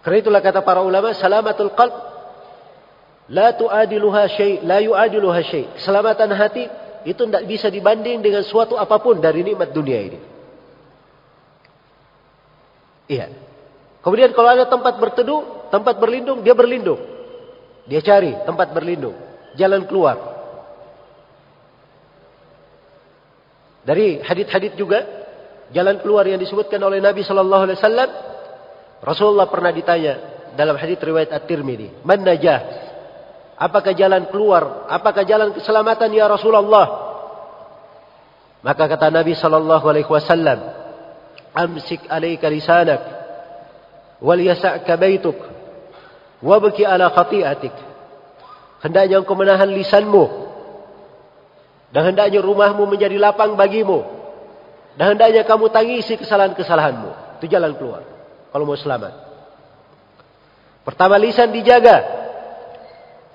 Karena itulah kata para ulama, salamatul qalb la tu'adiluha syai', la yu'adiluha syai'. Keselamatan hati itu tidak bisa dibanding dengan suatu apapun dari nikmat dunia ini. Iya. Kemudian kalau ada tempat berteduh, tempat berlindung, dia berlindung. Dia cari tempat berlindung, jalan keluar. Dari hadits-hadits juga jalan keluar yang disebutkan oleh Nabi sallallahu alaihi wasallam. Rasulullah pernah ditanya dalam hadits riwayat At-Tirmidzi, "Man najah?" Apakah jalan keluar? Apakah jalan keselamatan ya Rasulullah? Maka kata Nabi sallallahu alaihi wasallam, "Amsik 'alaika lisanak wal yasa'ka baituk wabki 'ala khati'atik." Hendaknya engkau menahan lisanmu, dan hendaknya rumahmu menjadi lapang bagimu, dan hendaknya kamu tangisi kesalahan-kesalahanmu. Itu jalan keluar kalau mau selamat. Pertama, lisan dijaga.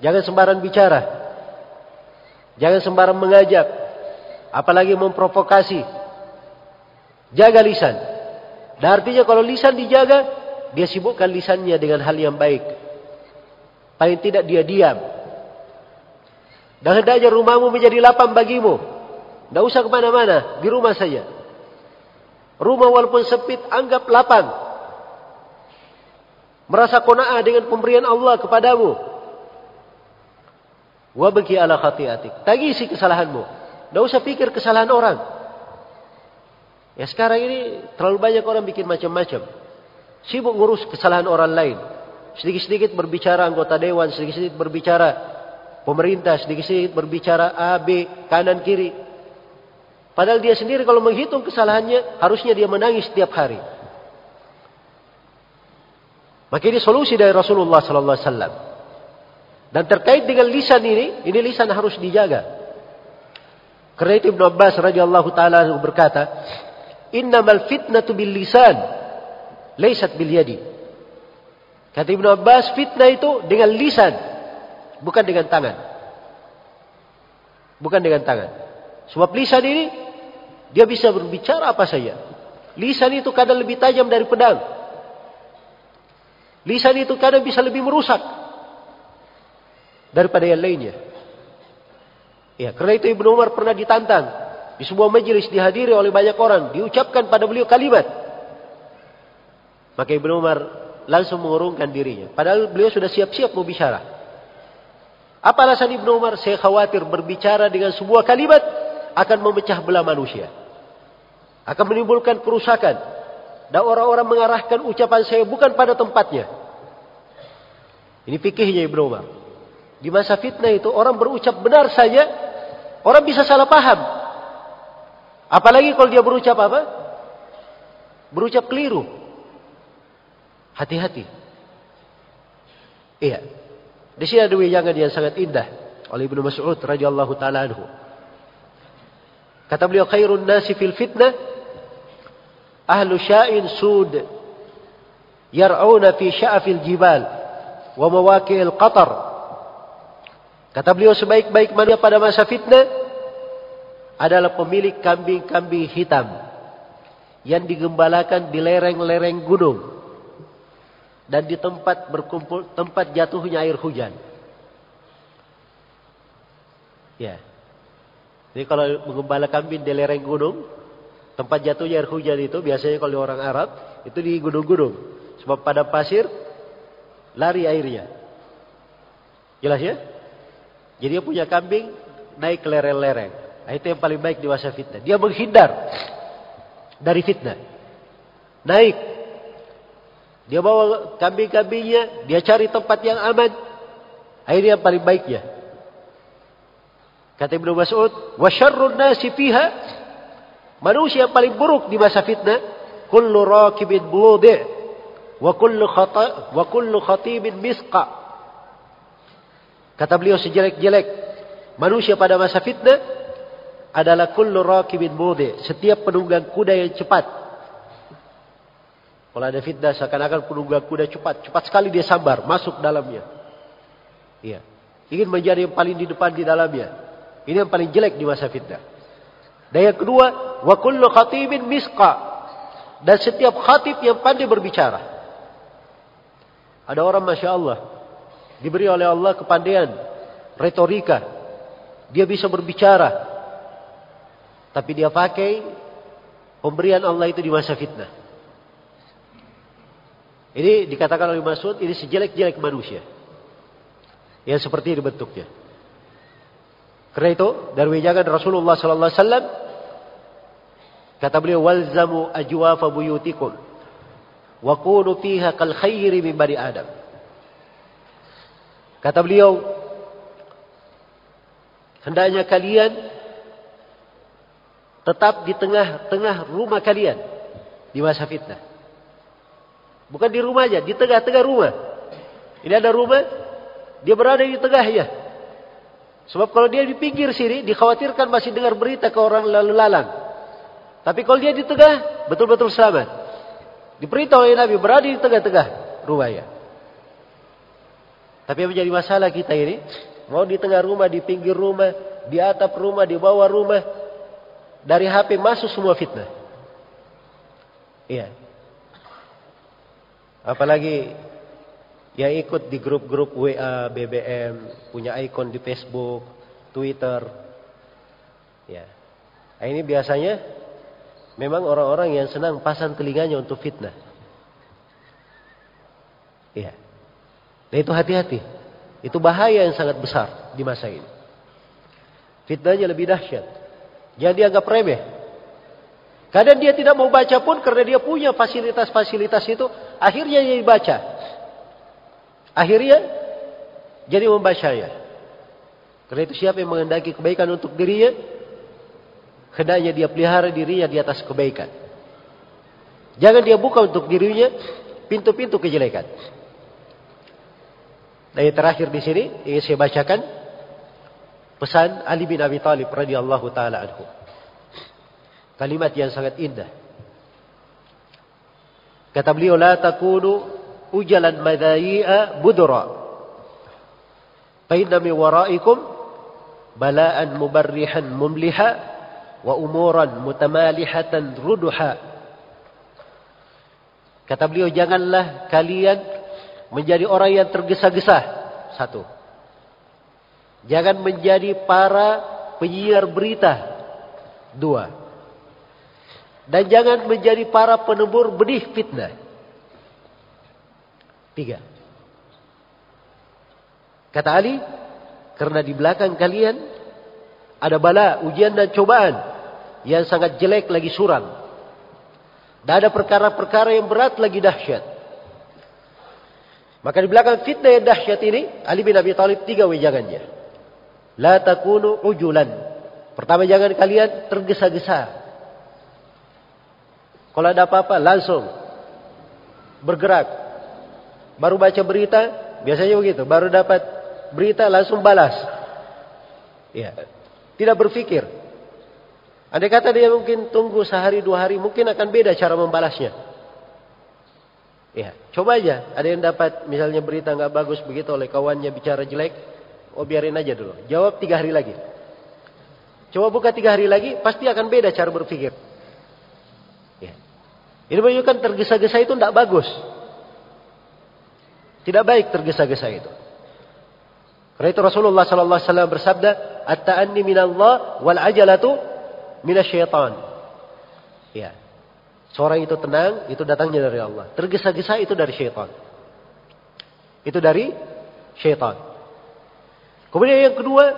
Jangan sembarang bicara. Jangan sembarang mengajak, apalagi memprovokasi. Jaga lisan. Dan artinya kalau lisan dijaga, dia sibukkan lisannya dengan hal yang baik. Paling tidak dia diam. Dan hendaknya rumahmu menjadi lapang bagimu. Tidak usah kemana-mana, di rumah saja. Rumah walaupun sempit, anggap lapang. Merasa qanaah dengan pemberian Allah kepadamu. Wabki ala khati'atik. Tangisi kesalahanmu. Tidak usah pikir kesalahan orang. Ya sekarang ini terlalu banyak orang bikin macam-macam. Sibuk ngurus kesalahan orang lain. Sedikit-sedikit berbicara anggota dewan, sedikit-sedikit berbicara pemerintah, sedikit-sedikit berbicara A, B, kanan, kiri. Padahal dia sendiri kalau menghitung kesalahannya, harusnya dia menangis setiap hari. Maka ini solusi dari Rasulullah sallallahu alaihi wasallam. Dan terkait dengan lisan ini lisan harus dijaga. Karena itu Ibnu Abbas radhiyallahu taala berkata, "Innamal fitnatu bil lisan, laysat bil yadi." Kata Ibnu Abbas, fitnah itu dengan lisan, bukan dengan tangan. Bukan dengan tangan. Sebab lisan ini, dia bisa berbicara apa saja. Lisan itu kadang lebih tajam dari pedang. Lisan itu kadang bisa lebih merusak daripada yang lainnya. Ya, karena itu Ibnu Umar pernah ditantang. Di sebuah majelis dihadiri oleh banyak orang. Diucapkan pada beliau kalimat. Maka Ibnu Umar langsung mengurungkan dirinya. Padahal beliau sudah siap-siap mau bicara. Apa alasan Ibnu Umar? Saya khawatir berbicara dengan sebuah kalimat akan memecah belah manusia. Akan menimbulkan kerusakan. Dan orang-orang mengarahkan ucapan saya bukan pada tempatnya. Ini fikihnya Ibnu Umar. Di masa fitnah itu orang berucap benar saja, orang bisa salah paham. Apalagi kalau dia berucap apa? Berucap keliru. Hati-hati. Iya. Di sini ada wijangan yang sangat indah oleh Ibnu Mas'ud radhiyallahu taala anhu. Kata beliau, khairun nasi fil fitnah ahlu sya'in sud yar'una fi sya'afil jibal wa mawaqi'il qatar. Kata beliau, sebaik-baik manusia pada masa fitnah adalah pemilik kambing-kambing hitam yang digembalakan di lereng-lereng gunung dan di tempat berkumpul, tempat jatuhnya air hujan. Ya. Jadi kalau menggembala kambing di lereng gunung, tempat jatuhnya air hujan itu biasanya kalau orang Arab itu di gunung-gunung. Sebab pada pasir lari airnya. Jelas ya? Jadi dia punya kambing naik ke lereng-lereng. Nah, itu yang paling baik di masa fitnah. Dia menghindar dari fitnah. Naik. Dia bawa kambing-kambingnya, dia cari tempat yang aman. Akhirnya yang paling baiknya. Kata Ibnu Mas'ud, "Wa syarrun nasi fiha," manusia yang paling buruk di masa fitnah, "kullu rakibin bludi' wa kullu khatibin misqa." Kata beliau, sejelek-jelek manusia pada masa fitnah adalah kullu rakibin bludi', setiap penunggang kuda yang cepat. Kalau ada fitnah seakan-akan penunggang kuda cepat sekali dia sambar masuk dalamnya. Iya. Ingin menjadi yang paling di depan di dalamnya. Ini yang paling jelek di masa fitnah. Dan yang kedua, wa kullu khatibin misqa, dan setiap khatib yang pandai berbicara. Ada orang Masya Allah, diberi oleh Allah kepandaian retorika, dia bisa berbicara, tapi dia pakai pemberian Allah itu di masa fitnah. Ini dikatakan oleh Mas'ud, ini sejelek-jelek manusia yang seperti ini bentuknya. Karena itu dari wijangan Rasulullah sallallahu alaihi wasallam, kata beliau, "Walzamu ajwafa buyutikum wa kunu fiha kal khairi min bani Adam." Kata beliau, hendaknya kalian tetap di tengah-tengah rumah kalian di masa fitnah. Bukan di rumah aja, di tengah-tengah rumah. Ini ada rumah, dia berada di tengahnya. Sebab kalau dia di pinggir sini, dikhawatirkan masih dengar berita ke orang lalu lalang. Tapi kalau dia di tengah, betul-betul selamat. Diperintah oleh Nabi berada di tengah-tengah rumahnya. Tapi yang menjadi masalah kita ini, mau di tengah rumah, di pinggir rumah, di atap rumah, di bawah rumah, dari HP masuk semua fitnah. Iya. Apalagi yang ikut di grup-grup WA, BBM, punya ikon di Facebook, Twitter. Ya. Nah, ini biasanya memang orang-orang yang senang pasang telinganya untuk fitnah. Iya. Dan itu hati-hati. Itu bahaya yang sangat besar di masa ini. Fitnahnya lebih dahsyat. Jangan dianggap remeh. Kadang dia tidak mau baca pun karena dia punya fasilitas-fasilitas itu. Akhirnya dia dibaca. Akhirnya jadi membacanya. Karena itu siapa yang menghendaki kebaikan untuk dirinya, hendaknya dia pelihara dirinya di atas kebaikan. Jangan dia buka untuk dirinya pintu-pintu kejelekan. Dan yang terakhir di sini ingin saya bacakan pesan Ali bin Abi Thalib radhiyallahu taala anhu. Kalimat yang sangat indah. Kata beliau, "La takunu ujalan madai'a budra. Fa inna min waraikum bala'an mubarrihan mumliha wa umuran mutamalihatan ruduha." Kata beliau, janganlah kalian menjadi orang yang tergesa-gesa. Satu. Jangan menjadi para penyiar berita. Dua. Dan jangan menjadi para penebur benih fitnah. Tiga. Kata Ali, karena di belakang kalian ada bala, ujian dan cobaan yang sangat jelek lagi suram. Dan ada perkara-perkara yang berat lagi dahsyat. Maka di belakang fitnah yang dahsyat ini, Ali bin Abi Thalib tiga wejangannya. La takunu ujulan. Pertama, jangan kalian tergesa-gesa. Kalau ada apa-apa langsung bergerak. Baru baca berita, biasanya begitu. Baru dapat berita langsung balas. Ya. Tidak berpikir. Andai kata dia mungkin tunggu sehari dua hari, mungkin akan beda cara membalasnya. Ya, coba aja. Ada yang dapat misalnya berita nggak bagus begitu oleh kawannya bicara jelek, oh biarin aja dulu. Jawab 3 hari lagi. Coba buka 3 hari lagi, pasti akan beda cara berpikir. Ya. Ini menunjukkan tergesa-gesa itu tidak bagus. Tidak baik tergesa-gesa itu. Karena itu Rasulullah sallallahu alaihi wasallam bersabda, "At-ta'anni minallah wal ajalatu minasyaitan." Ya. Seorang itu tenang, itu datangnya dari Allah. Tergesa-gesa itu dari syaitan. Itu dari syaitan. Kemudian yang kedua,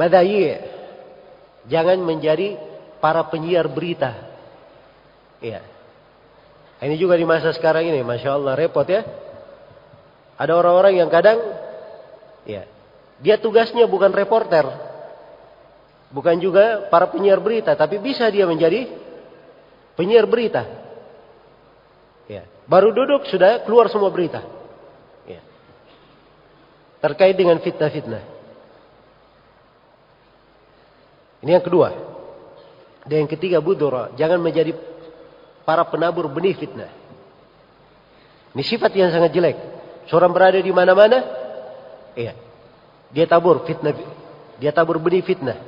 madai'. Jangan menjadi para penyiar berita. Ya. Ini juga di masa sekarang ini, Masya Allah repot ya. Ada orang-orang yang kadang ya Dia tugasnya bukan reporter, bukan juga para penyiar berita, tapi bisa dia menjadi penyiar berita. Ya. Baru duduk sudah keluar semua berita. Ya. Terkait dengan fitnah-fitnah. Ini yang kedua. Dan yang ketiga, budhura. Jangan menjadi para penabur benih fitnah. Ini sifat yang sangat jelek. Seorang berada di mana-mana, iya, dia tabur fitnah. Dia tabur benih fitnah.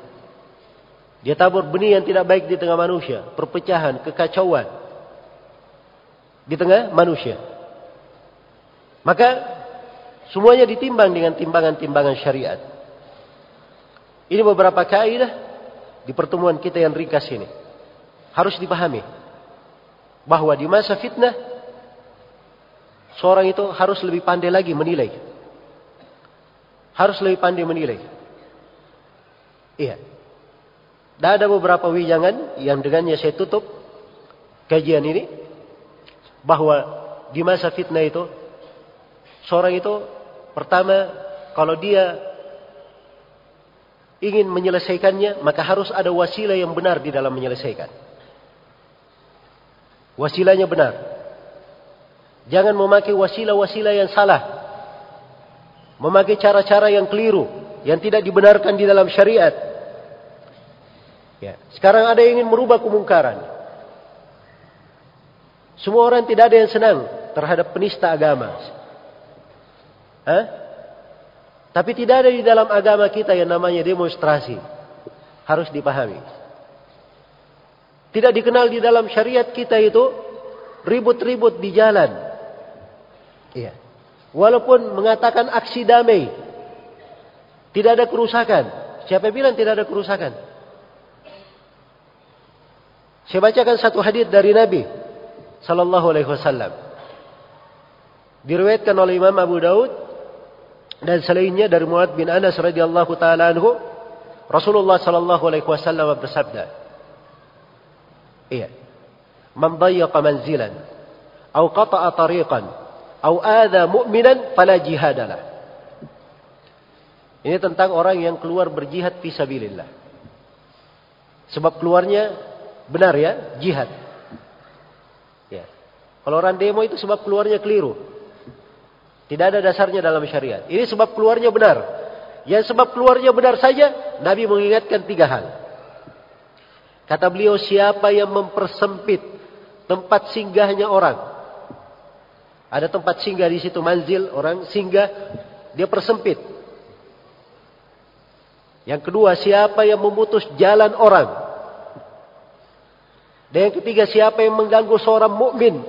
Dia tabur benih yang tidak baik di tengah manusia. Perpecahan, kekacauan. Di tengah manusia. Maka, semuanya ditimbang dengan timbangan-timbangan syariat. Ini beberapa kaidah di pertemuan kita yang ringkas ini. Harus dipahami bahwa di masa fitnah seorang itu harus lebih pandai lagi menilai. Harus lebih pandai menilai. Iya. Dan ada beberapa wijangan yang dengannya saya tutup kajian ini, bahwa di masa fitnah itu seorang itu pertama, kalau dia ingin menyelesaikannya, maka harus ada wasilah yang benar di dalam menyelesaikan. Wasilahnya benar. Jangan memakai wasilah-wasilah yang salah. Memakai cara-cara yang keliru, yang tidak dibenarkan di dalam syariat. Ya. Sekarang ada yang ingin merubah kemungkaran. Semua orang tidak ada yang senang terhadap penista agama. Hah? Tapi tidak ada di dalam agama kita yang namanya demonstrasi. Harus dipahami. Tidak dikenal di dalam syariat kita itu ribut-ribut di jalan. Iya. Walaupun mengatakan aksi damai. Tidak ada kerusakan. Siapa bilang tidak ada kerusakan? Saya bacakan satu hadis dari Nabi sallallahu alaihi wasallam. Diriwayatkan oleh Imam Abu Daud dan selainnya dari Mu'adz bin Anas radhiyallahu taala anhu, Rasulullah sallallahu alaihi wasallam bersabda, iya, man dayyaqa manzilan aw qata'a tariqan aw adza mu'minan fala jihadalah. Ini tentang orang yang keluar berjihad fisabilillah. Sebab keluarnya benar ya, jihad. Ya. Kalau orang demo itu sebab keluarnya keliru. Tidak ada dasarnya dalam syariat. Ini sebab keluarnya benar. Yang sebab keluarnya benar saja, Nabi mengingatkan 3 hal. Kata beliau, siapa yang mempersempit tempat singgahnya orang. Ada tempat singgah di situ, manzil, orang singgah, dia persempit. Yang kedua, siapa yang memutus jalan orang. Dan yang ketiga, siapa yang mengganggu seorang mukmin.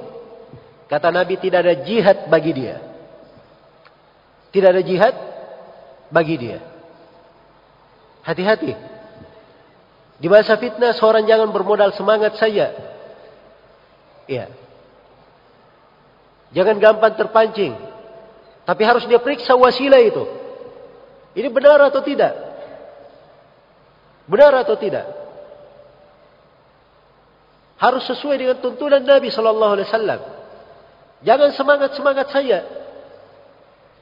Kata Nabi, tidak ada jihad bagi dia. Tidak ada jihad bagi dia. Hati-hati. Di masa fitnah seorang jangan bermodal semangat saja. Ya. Jangan gampang terpancing. Tapi harus dia periksa wasilah itu. Ini benar atau tidak? Benar atau tidak? Harus sesuai dengan tuntunan Nabi sallallahu alaihi wasallam. Jangan semangat-semangat saja.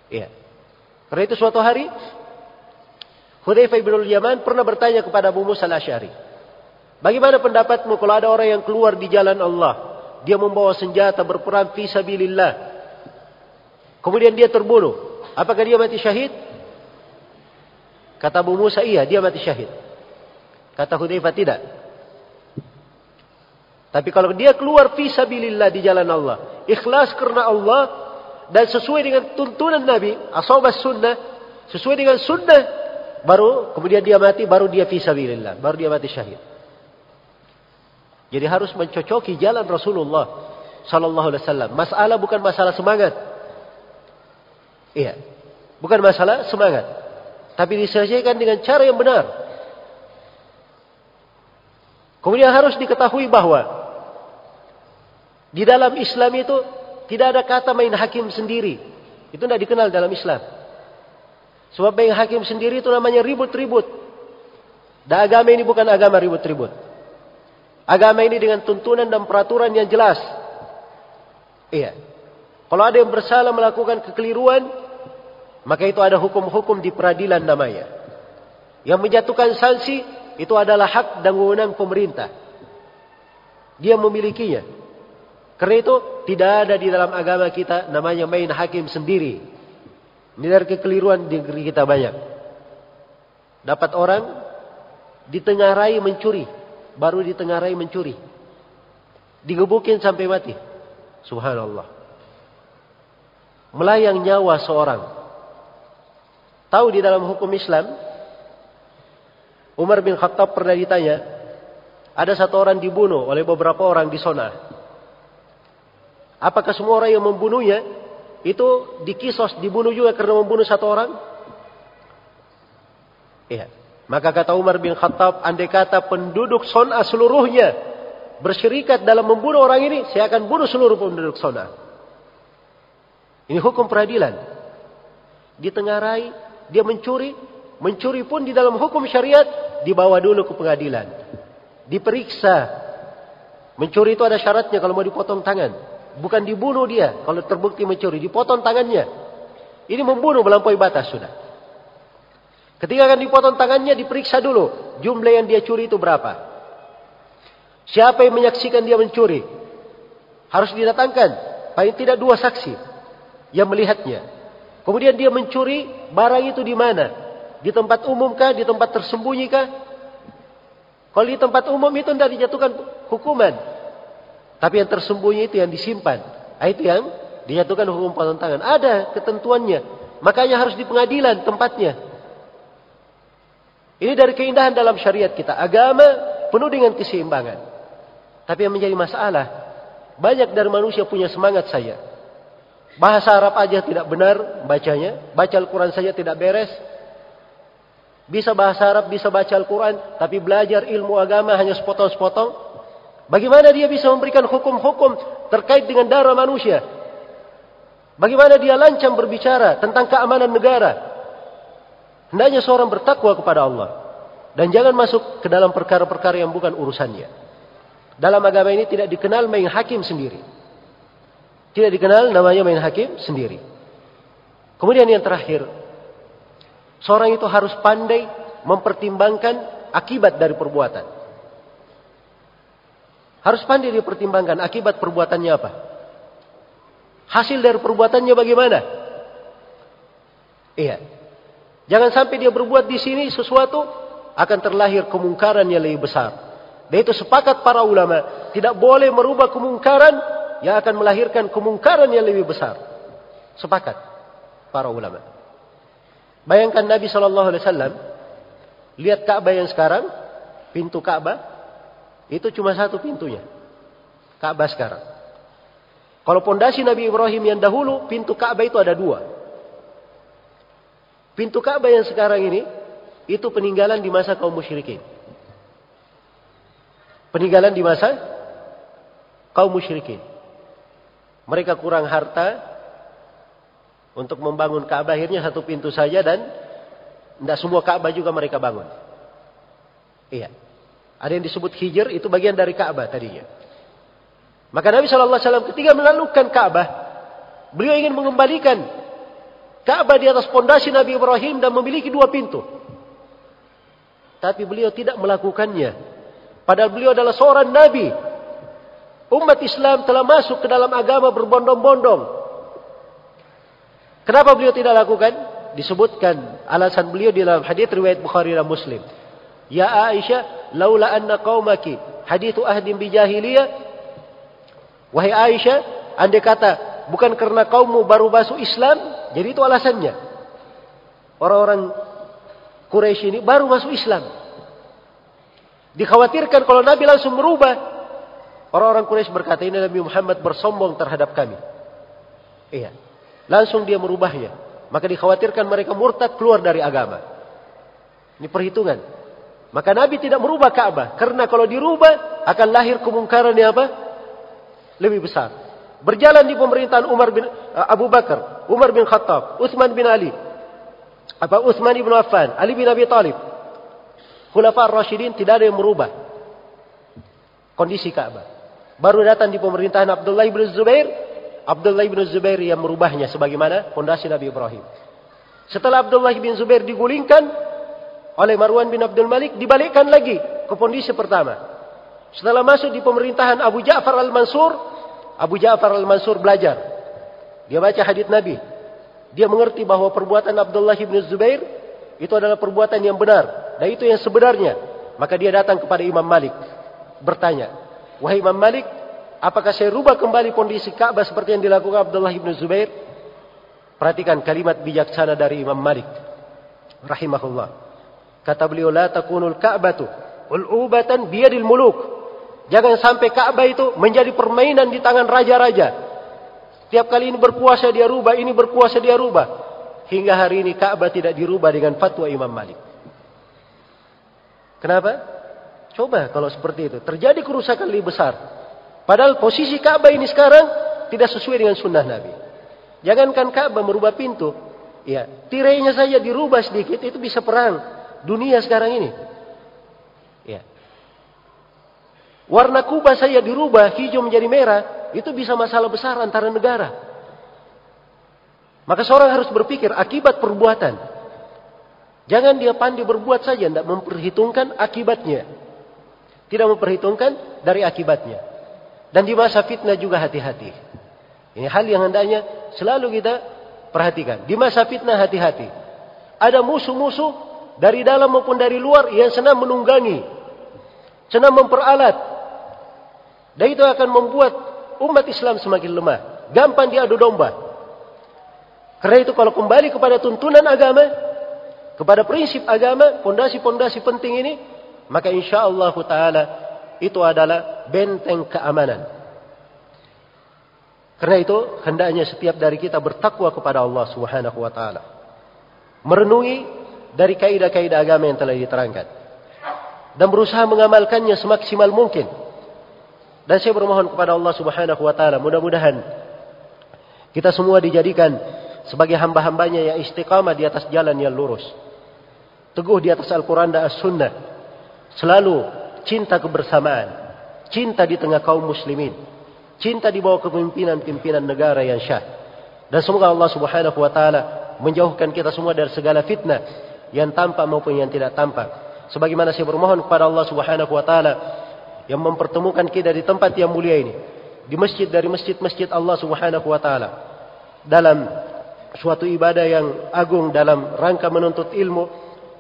Ya. Karena itu suatu hari Hudzaifah bin Yaman pernah bertanya kepada Abu Musa al-Asy'ari, bagaimana pendapatmu kalau ada orang yang keluar di jalan Allah, dia membawa senjata berperang fisabilillah, kemudian dia terbunuh, apakah dia mati syahid? Kata Abu Musa, iya, dia mati syahid. Kata Hudzaifah, tidak. Tapi kalau dia keluar fisabilillah di jalan Allah, ikhlas karena Allah dan sesuai dengan tuntunan Nabi, ashabas sunnah, sesuai dengan sunnah, baru kemudian dia mati, baru dia fisabilillah, baru dia mati syahid. Jadi harus mencocoki jalan Rasulullah sallallahu alaihi wasallam. Masalah bukan masalah semangat. Iya. Bukan masalah semangat. Tapi diselesaikan dengan cara yang benar. Kemudian harus diketahui bahwa di dalam Islam itu tidak ada kata main hakim sendiri. Itu tidak dikenal dalam Islam. Sebab main hakim sendiri itu namanya ribut-ribut. Dan agama ini bukan agama ribut-ribut. Agama ini dengan tuntunan dan peraturan yang jelas. Iya. Kalau ada yang bersalah melakukan kekeliruan, Maka itu ada hukum-hukum di peradilan namanya. Yang menjatuhkan sanksi itu adalah hak dan wewenang pemerintah. Dia memilikinya. Karena itu tidak ada di dalam agama kita namanya main hakim sendiri. Ini dari kekeliruan di negeri kita banyak. Dapat orang ditengarai mencuri, baru ditengarai mencuri. Digebukin sampai mati. Subhanallah. Melayang nyawa seorang. Tahu di dalam hukum Islam, Umar bin Khattab pernah ditanya, ada satu orang dibunuh oleh beberapa orang di Sona. Apakah semua orang yang membunuhnya itu dikisos, dibunuh juga karena membunuh satu orang? Iya. Maka kata Umar bin Khattab, andai kata penduduk Sona seluruhnya bersyirikat dalam membunuh orang ini, saya akan bunuh seluruh penduduk Sona. Ini hukum peradilan. Ditengarai. Dia mencuri pun di dalam hukum syariat dibawa dulu ke pengadilan, diperiksa. Mencuri itu ada syaratnya kalau mau dipotong tangan, bukan dibunuh dia. Kalau terbukti mencuri, dipotong tangannya. Ini membunuh melampaui batas sudah. Ketika akan dipotong tangannya, diperiksa dulu jumlah yang dia curi itu berapa. Siapa yang menyaksikan dia mencuri harus didatangkan, paling tidak 2 saksi yang melihatnya. Kemudian dia mencuri barang itu di mana? Di tempat umum kah? Di tempat tersembunyi kah? Kalau di tempat umum itu tidak dijatuhkan hukuman. Tapi yang tersembunyi itu yang disimpan. Itu yang dijatuhkan hukum potong tangan. Ada ketentuannya. Makanya harus di pengadilan tempatnya. Ini dari keindahan dalam syariat kita. Agama penuh dengan keseimbangan. Tapi yang menjadi masalah, banyak dari manusia punya semangat saya. Bahasa Arab aja tidak benar bacanya. Baca Al-Quran saja tidak beres. Bisa bahasa Arab, bisa baca Al-Quran. Tapi belajar ilmu agama hanya sepotong-sepotong. Bagaimana dia bisa memberikan hukum-hukum terkait dengan darah manusia? Bagaimana dia lancang berbicara tentang keamanan negara? Hendaknya seorang bertakwa kepada Allah. Dan jangan masuk ke dalam perkara-perkara yang bukan urusannya. Dalam agama ini tidak dikenal main hakim sendiri. Tidak dikenal namanya main hakim sendiri. Kemudian yang terakhir, seorang itu harus pandai mempertimbangkan akibat dari perbuatan. Harus pandai dipertimbangkan akibat perbuatannya apa. Hasil dari perbuatannya bagaimana? Iya. Jangan sampai dia berbuat di sini sesuatu akan terlahir kemungkaran yang lebih besar. Dan itu sepakat para ulama, tidak boleh merubah kemungkaran yang akan melahirkan kemungkaran yang lebih besar. Sepakat para ulama. Bayangkan Nabi SAW lihat Ka'bah yang sekarang, pintu Ka'bah itu cuma satu pintunya. Ka'bah sekarang. Kalau pondasi Nabi Ibrahim yang dahulu, pintu Ka'bah itu ada 2. Pintu Ka'bah yang sekarang ini itu peninggalan di masa kaum musyrikin. Peninggalan di masa kaum musyrikin. Mereka kurang harta untuk membangun Ka'bah, akhirnya satu pintu saja, dan tidak semua Ka'bah juga mereka bangun. Iya. Ada yang disebut hijr, itu bagian dari Ka'bah tadinya. Maka Nabi SAW ketika melalukan Ka'bah, beliau ingin mengembalikan Ka'bah di atas pondasi Nabi Ibrahim dan memiliki 2 pintu. Tapi beliau tidak melakukannya. Padahal beliau adalah seorang Nabi. Umat Islam telah masuk ke dalam agama berbondong-bondong. Kenapa beliau tidak lakukan? Disebutkan alasan beliau di dalam hadits riwayat Bukhari dan Muslim. Ya Aisyah, laula anna qaumaki haditsu ahdin bi jahiliyah. Wahai Aisyah, andai kata bukan karena kaummu baru masuk Islam, jadi itu alasannya. Orang-orang Quraisy ini baru masuk Islam. Dikhawatirkan kalau Nabi langsung merubah. Orang-orang Quraisy berkata, ini Nabi Muhammad bersombong terhadap kami. Iya. Langsung dia merubahnya. Maka dikhawatirkan mereka murtad keluar dari agama. Ini perhitungan. Maka Nabi tidak merubah Ka'bah. Karena kalau dirubah, akan lahir kemungkaran yang apa? Lebih besar. Berjalan di pemerintahan Abu Bakar, Umar bin Khattab, Utsman bin Ali. Utsman bin Affan, Ali bin Abi Thalib. Khulafa ar-Rasyidin tidak ada yang merubah kondisi Ka'bah. Baru datang di pemerintahan Abdullah bin Zubair yang merubahnya sebagaimana fondasi Nabi Ibrahim. Setelah Abdullah bin Zubair digulingkan oleh Marwan bin Abdul Malik, dibalikkan lagi ke kondisi pertama. Setelah masuk di pemerintahan Abu Ja'far al-Mansur, Abu Ja'far al-Mansur belajar. Dia baca hadits Nabi. Dia mengerti bahwa perbuatan Abdullah bin Zubair itu adalah perbuatan yang benar. Dan itu yang sebenarnya. Maka dia datang kepada Imam Malik. Bertanya, wahai Imam Malik, apakah saya rubah kembali kondisi Ka'bah seperti yang dilakukan Abdullah bin Zubair? Perhatikan kalimat bijaksana dari Imam Malik. Rahimahullah. Kata beliau, la takunul Ka'batu ul'ubatan biyadil muluk. Jangan sampai Ka'bah itu menjadi permainan di tangan raja-raja. Tiap kali ini berpuasa dia rubah, ini berpuasa dia rubah. Hingga hari ini Ka'bah tidak dirubah dengan fatwa Imam Malik. Kenapa? Coba kalau seperti itu. Terjadi kerusakan lebih besar. Padahal posisi Ka'bah ini sekarang tidak sesuai dengan sunnah Nabi. Jangankan Ka'bah merubah pintu. Ya, tirainya saja dirubah sedikit, itu bisa perang dunia sekarang ini. Ya. Warna Kubah saya dirubah, hijau menjadi merah, itu bisa masalah besar antara negara. Maka seorang harus berpikir akibat perbuatan. Jangan dia pandai berbuat saja, tidak memperhitungkan akibatnya. Tidak memperhitungkan dari akibatnya. Dan di masa fitnah juga hati-hati. Ini hal yang hendaknya selalu kita perhatikan. Di masa fitnah hati-hati. Ada musuh-musuh dari dalam maupun dari luar yang senang menunggangi. Senang memperalat. Dan itu akan membuat umat Islam semakin lemah. Gampang diadu domba. Karena itu kalau kembali kepada tuntunan agama, kepada prinsip agama, pondasi-pondasi penting ini, maka insyaallah ta'ala itu adalah benteng keamanan. Karena itu hendaknya setiap dari kita bertakwa kepada Allah Subhanahu wa ta'ala. Merenungi dari kaidah-kaidah agama yang telah diterangkan. Dan berusaha mengamalkannya semaksimal mungkin. Dan saya bermohon kepada Allah Subhanahu wa ta'ala, mudah-mudahan kita semua dijadikan sebagai hamba-hambanya yang istiqamah di atas jalan yang lurus. Teguh di atas Al-Quran dan As-Sunnah. Selalu cinta kebersamaan. Cinta di tengah kaum muslimin. Cinta di bawah kepemimpinan-pimpinan negara yang syah. Dan semoga Allah Subhanahu wa ta'ala menjauhkan kita semua dari segala fitnah. Yang tampak maupun yang tidak tampak. Sebagaimana saya bermohon kepada Allah Subhanahu wa ta'ala yang mempertemukan kita di tempat yang mulia ini, di masjid dari masjid-masjid Allah Subhanahu wa ta'ala, dalam suatu ibadah yang agung, dalam rangka menuntut ilmu.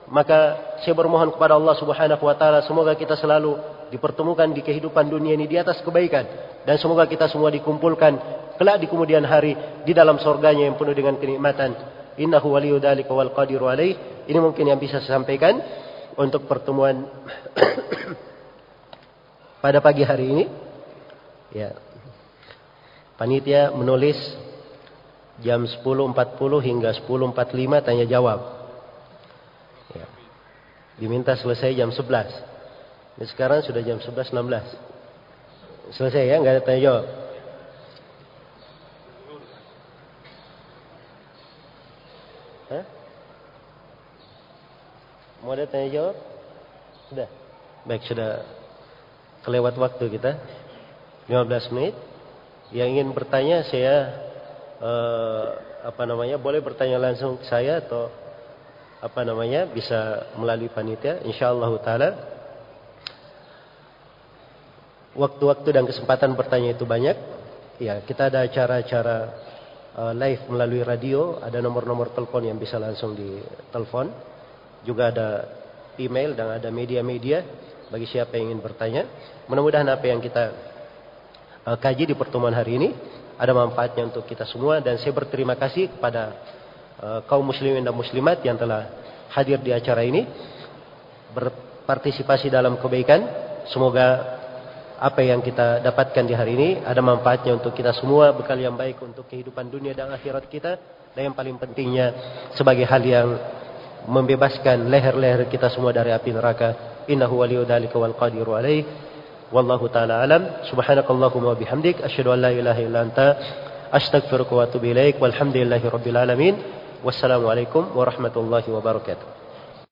Maka saya bermohon kepada Allah Subhanahu wa ta'ala, semoga kita selalu dipertemukan di kehidupan dunia ini di atas kebaikan. Dan semoga kita semua dikumpulkan kelak di kemudian hari di dalam surganya yang penuh dengan kenikmatan. Innahu waliyu dzalika wal qadiru alaih. Ini mungkin yang bisa saya sampaikan untuk pertemuan pada pagi hari ini. Ya. Panitia menulis jam 10.40 hingga 10.45 tanya jawab. Ya. Diminta selesai jam 11. Ini sekarang sudah jam 11.16. Selesai ya, enggak ada tanya jawab. Hah? Mau ada tanya jawab? Sudah. Baik, sudah kelewat waktu kita 15 menit. Yang ingin bertanya saya boleh bertanya langsung ke saya atau bisa melalui panitia insyaallah taala. Waktu-waktu dan kesempatan bertanya itu banyak. Ya, kita ada acara-acara live melalui radio, ada nomor-nomor telepon yang bisa langsung ditelepon. Juga ada email dan ada media-media bagi siapa yang ingin bertanya. Mudah-mudahan apa yang kita kaji di pertemuan hari ini ada manfaatnya untuk kita semua. Dan saya berterima kasih kepada kaum muslimin dan muslimat yang telah hadir di acara ini, berpartisipasi dalam kebaikan. Semoga apa yang kita dapatkan di hari ini ada manfaatnya untuk kita semua, bekal yang baik untuk kehidupan dunia dan akhirat kita. Dan yang paling pentingnya sebagai hal yang membebaskan leher-leher kita semua dari api neraka. Innahu waliyu dzalika wal qadiru alaihi. Wallahu ta'ala alam. Subhanakallahumma wa bihamdik, asyhadu an la ilaha illa anta, astaghfiruka wa atubu ilaik. Walhamdulillahi rabbil alamin. Wassalamualaikum warahmatullahi wabarakatuh.